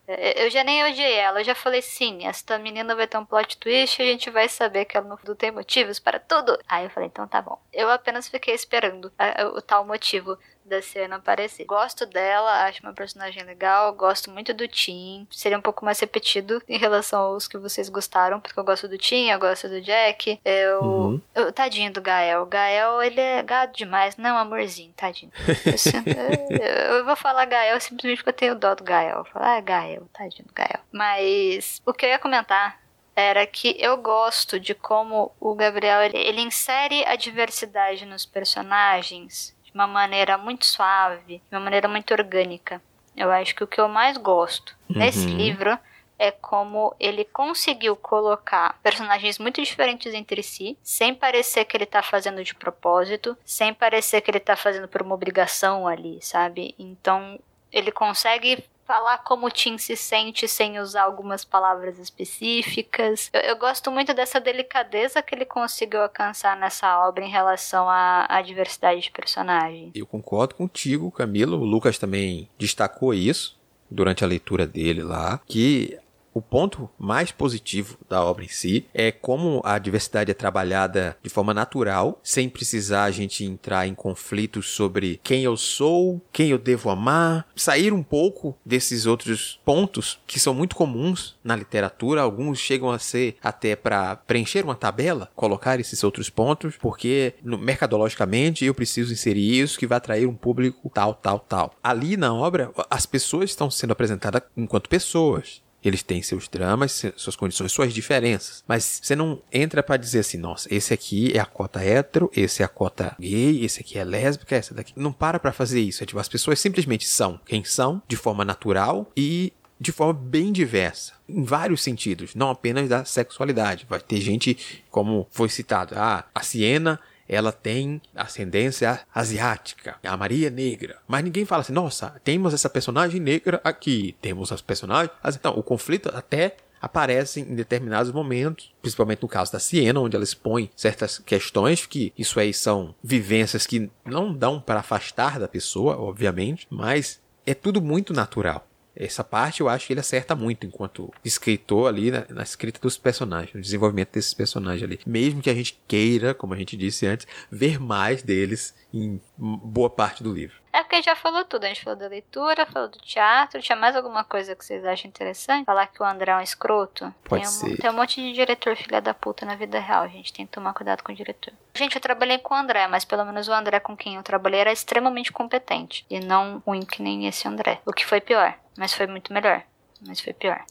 Eu já nem odiei ela, eu já falei, sim, essa menina vai ter um plot twist e a gente vai saber que ela não tem motivos para tudo. Aí eu falei, então tá bom. Eu apenas fiquei esperando o tal motivo da Siena aparecer. Gosto dela, acho uma personagem legal, gosto muito do Tim. Seria um pouco mais repetido em relação aos que vocês gostaram, porque eu gosto do Tim, eu gosto do Jack. Eu... Uhum. eu tadinho do Gael. O Gael, ele é gado demais, não é um amorzinho, tadinho. Eu, eu, eu vou falar Gael simplesmente porque eu tenho dó do Gael. Eu falo, ah, Gael, tadinho do Gael. Mas o que eu ia comentar era que eu gosto de como o Gabriel, ele, ele insere a diversidade nos personagens de uma maneira muito suave, de uma maneira muito orgânica. Eu acho que o que eu mais gosto uhum. nesse livro é como ele conseguiu colocar personagens muito diferentes entre si, sem parecer que ele tá fazendo de propósito, sem parecer que ele tá fazendo por uma obrigação ali, sabe? Então, ele consegue falar como o Tim se sente sem usar algumas palavras específicas. Eu, eu gosto muito dessa delicadeza que ele conseguiu alcançar nessa obra em relação à, à diversidade de personagem. Eu concordo contigo, Camila. O Lucas também destacou isso durante a leitura dele lá, que o ponto mais positivo da obra em si é como a diversidade é trabalhada de forma natural, sem precisar a gente entrar em conflitos sobre quem eu sou, quem eu devo amar, sair um pouco desses outros pontos que são muito comuns na literatura. Alguns chegam a ser até para preencher uma tabela, colocar esses outros pontos, porque mercadologicamente eu preciso inserir isso que vai atrair um público tal, tal, tal. Ali na obra, as pessoas estão sendo apresentadas enquanto pessoas. Eles têm seus dramas, suas condições, suas diferenças. Mas você não entra pra dizer assim, nossa, esse aqui é a cota hétero, esse é a cota gay, esse aqui é lésbica, essa daqui. Não para pra fazer isso. É tipo, as pessoas simplesmente são quem são, de forma natural e de forma bem diversa. Em vários sentidos, não apenas da sexualidade. Vai ter gente, como foi citado, ah, a Siena, ela tem ascendência asiática, a Maria é negra, mas ninguém fala assim, nossa, temos essa personagem negra aqui, temos as personagens, então o conflito até aparece em determinados momentos, principalmente no caso da Siena, onde ela expõe certas questões que isso aí são vivências que não dão para afastar da pessoa, obviamente, mas é tudo muito natural. Essa parte eu acho que ele acerta muito enquanto escritor ali, né, na escrita dos personagens, no desenvolvimento desses personagens ali. Mesmo que a gente queira, como a gente disse antes, ver mais deles em boa parte do livro. É porque a gente já falou tudo, a gente falou da leitura, falou do teatro, tinha mais alguma coisa que vocês acham interessante? Falar que o André é um escroto? Pode tem um, ser. Tem um monte de diretor filha da puta na vida real, a gente tem que tomar cuidado com o diretor. Gente, eu trabalhei com o André, mas pelo menos o André com quem eu trabalhei era extremamente competente, e não ruim que nem esse André, o que foi pior, mas foi muito melhor. Mas foi pior.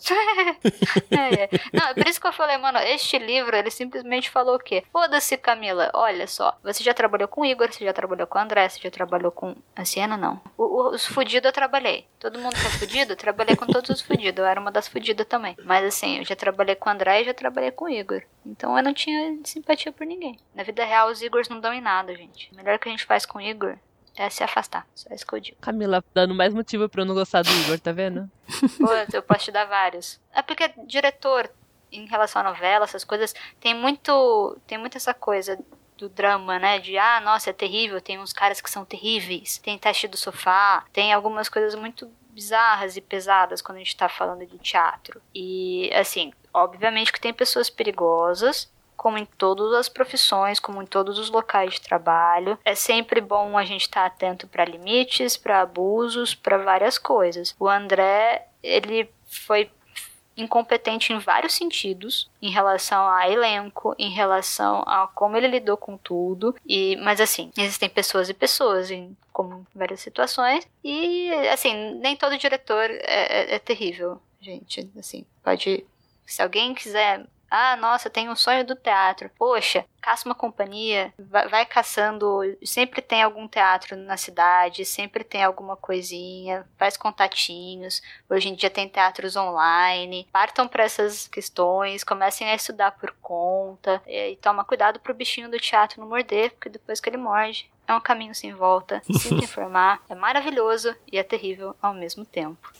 é, é. Não, é por isso que eu falei, mano, este livro, ele simplesmente falou o quê? Foda-se, Camila, olha só, você já trabalhou com o Igor, você já trabalhou com o André, você já trabalhou com a Siena, não. O, o, os fudidos eu trabalhei. Todo mundo tá fudido? Eu trabalhei com todos os fudidos. Eu era uma das fudidas também. Mas assim, eu já trabalhei com o André e já trabalhei com o Igor. Então eu não tinha simpatia por ninguém. Na vida real, os Igors não dão em nada, gente. O melhor que a gente faz com o Igor é se afastar, só isso que eu digo. Camila, dando mais motivo pra eu não gostar do Igor, tá vendo? Pô, eu posso te dar vários. É porque diretor, em relação à novela, essas coisas, tem muito, tem muito essa coisa do drama, né? De, ah, nossa, é terrível, tem uns caras que são terríveis, tem teste do sofá, tem algumas coisas muito bizarras e pesadas quando a gente tá falando de teatro. E, assim, obviamente que tem pessoas perigosas, como em todas as profissões, como em todos os locais de trabalho. É sempre bom a gente estar atento para limites, para abusos, para várias coisas. O André, ele foi incompetente em vários sentidos, em relação a elenco, em relação a como ele lidou com tudo. E, mas assim, existem pessoas e pessoas, em como várias situações. E assim, nem todo diretor é, é, é terrível, gente. Assim, pode... Se alguém quiser... Ah, nossa, tem um sonho do teatro. Poxa, caça uma companhia, vai, vai caçando. Sempre tem algum teatro na cidade, sempre tem alguma coisinha, faz contatinhos. Hoje em dia tem teatros online. Partam para essas questões, comecem a estudar por conta. E, e toma cuidado pro bichinho do teatro não morder, porque depois que ele morde, é um caminho sem volta. Se informar, é maravilhoso e é terrível ao mesmo tempo.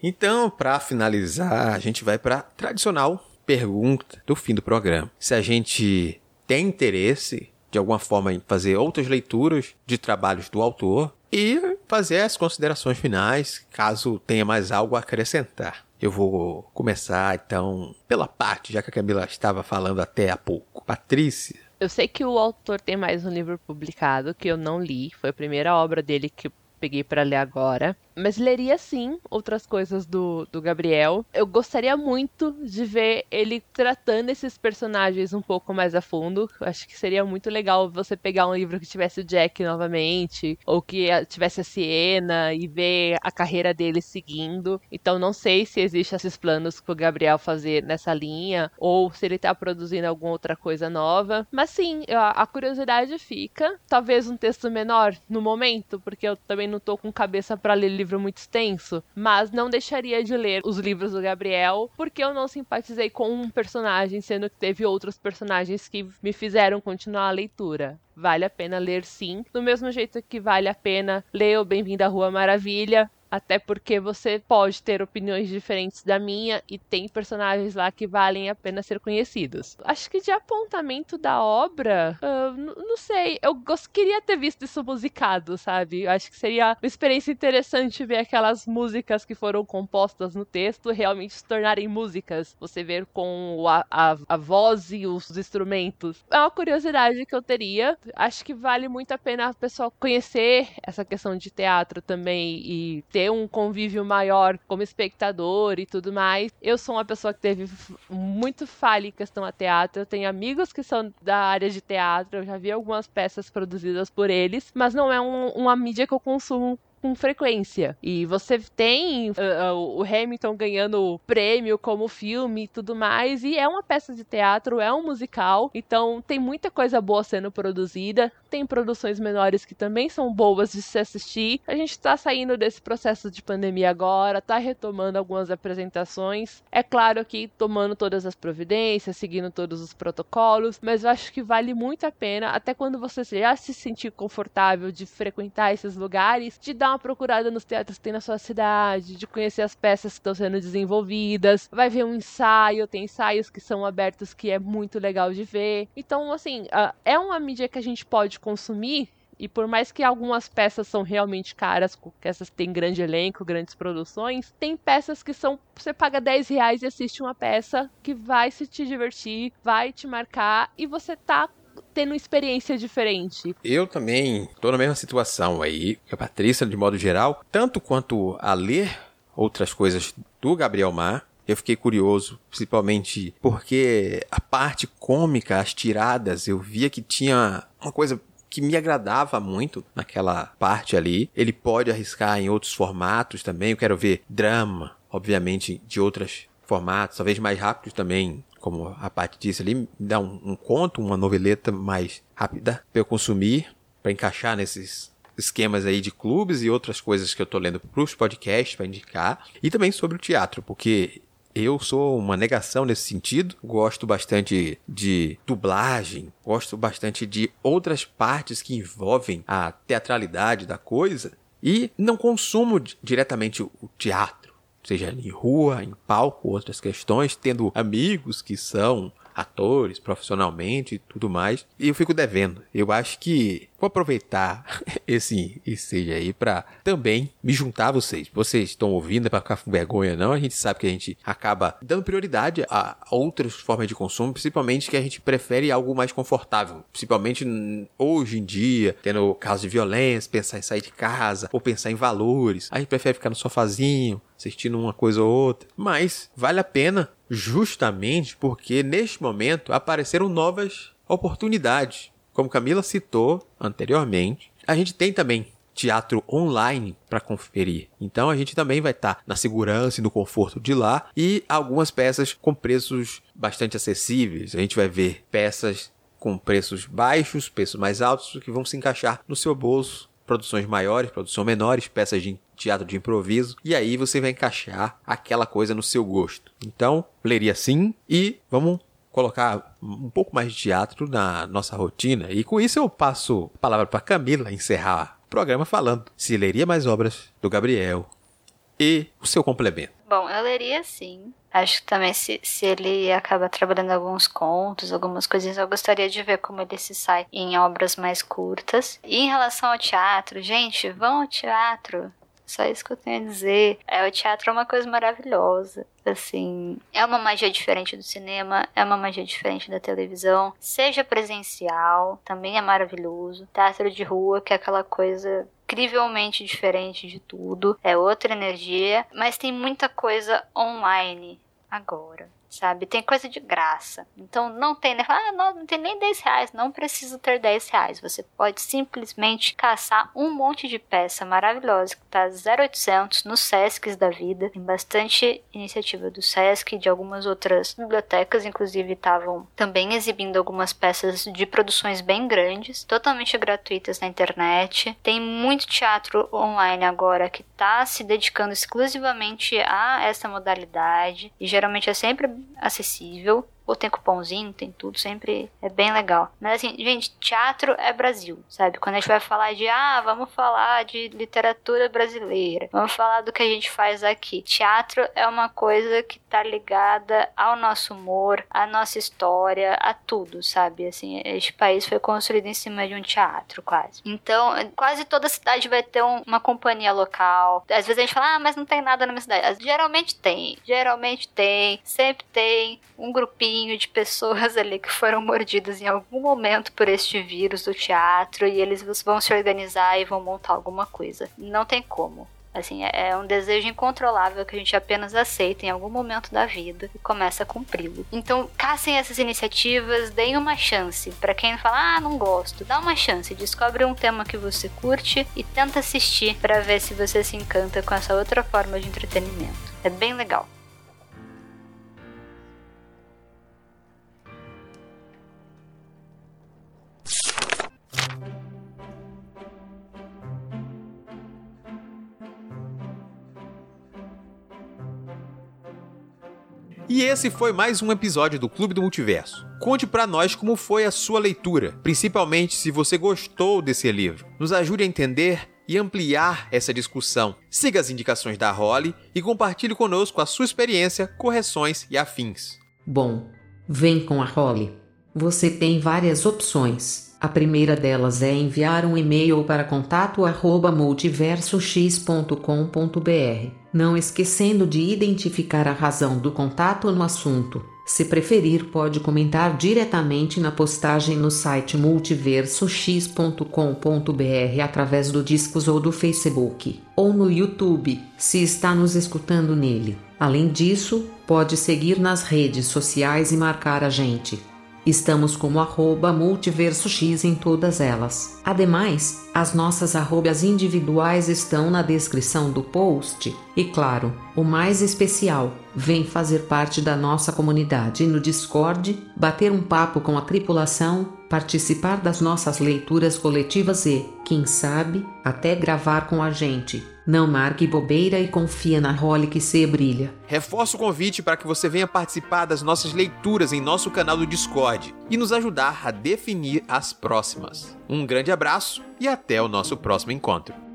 Então, para finalizar, a gente vai para a tradicional pergunta do fim do programa. Se a gente tem interesse, de alguma forma, em fazer outras leituras de trabalhos do autor e fazer as considerações finais, caso tenha mais algo a acrescentar. Eu vou começar, então, pela parte, já que a Camila estava falando até há pouco. Patrícia? Eu sei que o autor tem mais um livro publicado que eu não li, foi a primeira obra dele que... peguei pra ler agora, mas leria sim outras coisas do, do Gabriel. Eu gostaria muito de ver ele tratando esses personagens um pouco mais a fundo. Acho que seria muito legal você pegar um livro que tivesse o Jack novamente, ou que tivesse a Siena, e ver a carreira dele seguindo. Então não sei se existem esses planos que o Gabriel fazer nessa linha, ou se ele tá produzindo alguma outra coisa nova, mas sim, a, a curiosidade fica. Talvez um texto menor no momento, porque eu também não tô com cabeça pra ler livro muito extenso, mas não deixaria de ler os livros do Gabriel, porque eu não simpatizei com um personagem, sendo que teve outros personagens que me fizeram continuar a leitura. Vale a pena ler sim, do mesmo jeito que vale a pena ler o Bem-vindo à Rua Maravilha, até porque você pode ter opiniões diferentes da minha e tem personagens lá que valem a pena ser conhecidos. Acho que de apontamento da obra, uh, não sei, eu gost- queria ter visto isso musicado, sabe? Acho que seria uma experiência interessante ver aquelas músicas que foram compostas no texto realmente se tornarem músicas. Você ver com a, a, a voz e os instrumentos. É uma curiosidade que eu teria. Acho que vale muito a pena o pessoal conhecer essa questão de teatro também e ter um convívio maior como espectador e tudo mais. Eu sou uma pessoa que teve muito falha em questão a teatro, eu tenho amigos que são da área de teatro, eu já vi algumas peças produzidas por eles, mas não é um, uma mídia que eu consumo com frequência. E você tem uh, uh, o Hamilton ganhando prêmio como filme e tudo mais, e é uma peça de teatro, é um musical, então tem muita coisa boa sendo produzida, tem produções menores que também são boas de se assistir. A gente tá saindo desse processo de pandemia agora, tá retomando algumas apresentações, é claro que tomando todas as providências, seguindo todos os protocolos, mas eu acho que vale muito a pena, até quando você já se sentir confortável de frequentar esses lugares, de dar uma procurada nos teatros que tem na sua cidade, de conhecer as peças que estão sendo desenvolvidas, vai ver um ensaio, tem ensaios que são abertos que é muito legal de ver. Então, assim, é uma mídia que a gente pode consumir E por mais que algumas peças são realmente caras, que essas têm grande elenco, grandes produções, tem peças que são, você paga dez reais e assiste uma peça que vai se te divertir, vai te marcar e você tá tendo uma experiência diferente. Eu também tô na mesma situação aí, a Patrícia, de modo geral, tanto quanto a ler outras coisas do Gabriel Mar. Eu fiquei curioso, principalmente porque a parte cômica, as tiradas, eu via que tinha uma coisa que me agradava muito naquela parte ali. Ele pode arriscar em outros formatos também. Eu quero ver drama, obviamente, de outros formatos, talvez mais rápidos também, como a parte disso ali. Me dá um, um conto, uma noveleta mais rápida para eu consumir, para encaixar nesses esquemas aí de clubes e outras coisas que eu tô lendo para os podcasts, para indicar. E também sobre o teatro, porque eu sou uma negação nesse sentido, gosto bastante de dublagem, gosto bastante de outras partes que envolvem a teatralidade da coisa e não consumo diretamente o teatro, seja em rua, em palco, outras questões, tendo amigos que são atores profissionalmente e tudo mais, e eu fico devendo. Eu acho que vou aproveitar esse, esse aí para também me juntar a vocês. Vocês estão ouvindo, é para ficar com vergonha não, a gente sabe que a gente acaba dando prioridade a outras formas de consumo, principalmente que a gente prefere algo mais confortável, principalmente hoje em dia, tendo casos de violência, pensar em sair de casa, ou pensar em valores, a gente prefere ficar no sofazinho, assistindo uma coisa ou outra, mas vale a pena justamente porque neste momento apareceram novas oportunidades. Como Camila citou anteriormente, a gente tem também teatro online para conferir. Então a gente também vai estar tá na segurança e no conforto de lá e algumas peças com preços bastante acessíveis. A gente vai ver peças com preços baixos, preços mais altos que vão se encaixar no seu bolso. Produções maiores, produções menores, peças de teatro de improviso, e aí você vai encaixar aquela coisa no seu gosto. Então, leria sim, e vamos colocar um pouco mais de teatro na nossa rotina. E com isso eu passo a palavra para Camila encerrar o programa falando se leria mais obras do Gabriel e o seu complemento. Bom, eu leria sim. Acho que também se, se ele acaba trabalhando alguns contos, algumas coisinhas, eu gostaria de ver como ele se sai em obras mais curtas. E em relação ao teatro, gente, vão ao teatro. Só isso que eu tenho a dizer. É, o teatro é uma coisa maravilhosa. Assim, é uma magia diferente do cinema, é uma magia diferente da televisão, seja presencial, também é maravilhoso, teatro de rua, que é aquela coisa incrivelmente diferente de tudo, é outra energia, mas tem muita coisa online agora, sabe, tem coisa de graça, então não tem, né? Ah, não, não tem nem dez reais, não preciso ter dez reais, você pode simplesmente caçar um monte de peça maravilhosa que tá zero oitocentos nos Sescs da vida, tem bastante iniciativa do Sesc, de algumas outras bibliotecas, inclusive estavam também exibindo algumas peças de produções bem grandes, totalmente gratuitas na internet, tem muito teatro online agora que tá se dedicando exclusivamente a essa modalidade, e geralmente é sempre acessível, ou tem cupomzinho, tem tudo, sempre é bem legal. Mas assim, gente, teatro é Brasil, sabe? Quando a gente vai falar de, ah, vamos falar de literatura brasileira, vamos falar do que a gente faz aqui. Teatro é uma coisa que tá ligada ao nosso humor, à nossa história, a tudo, sabe? Assim, este país foi construído em cima de um teatro, quase. Então, quase toda cidade vai ter um, uma companhia local. Às vezes a gente fala, ah, mas não tem nada na minha cidade. Geralmente tem, geralmente tem, sempre tem um grupinho de pessoas ali que foram mordidas em algum momento por este vírus do teatro e eles vão se organizar e vão montar alguma coisa. Não tem como. Assim, é um desejo incontrolável que a gente apenas aceita em algum momento da vida e começa a cumpri-lo. Então, caçem essas iniciativas, deem uma chance. Pra quem fala, ah, não gosto, dá uma chance. Descobre um tema que você curte e tenta assistir pra ver se você se encanta com essa outra forma de entretenimento. É bem legal. E esse foi mais um episódio do Clube do Multiverso. Conte pra nós como foi a sua leitura, principalmente se você gostou desse livro. Nos ajude a entender e ampliar essa discussão. Siga as indicações da Holly e compartilhe conosco a sua experiência, correções e afins. Bom, vem com a Holly. Você tem várias opções. A primeira delas é enviar um e-mail para contato arroba multiverso x ponto com ponto br, não esquecendo de identificar a razão do contato no assunto. Se preferir, pode comentar diretamente na postagem no site multiverso x ponto com ponto br através do Discos ou do Facebook, ou no YouTube, se está nos escutando nele. Além disso, pode seguir nas redes sociais e marcar a gente. Estamos como arroba multiverso x em todas elas. Ademais, as nossas arrobas individuais estão na descrição do post. E claro, o mais especial, vem fazer parte da nossa comunidade no Discord, bater um papo com a tripulação, participar das nossas leituras coletivas e, quem sabe, até gravar com a gente. Não marque bobeira e confia na role que se brilha. Reforço o convite para que você venha participar das nossas leituras em nosso canal do Discord e nos ajudar a definir as próximas. Um grande abraço e até o nosso próximo encontro.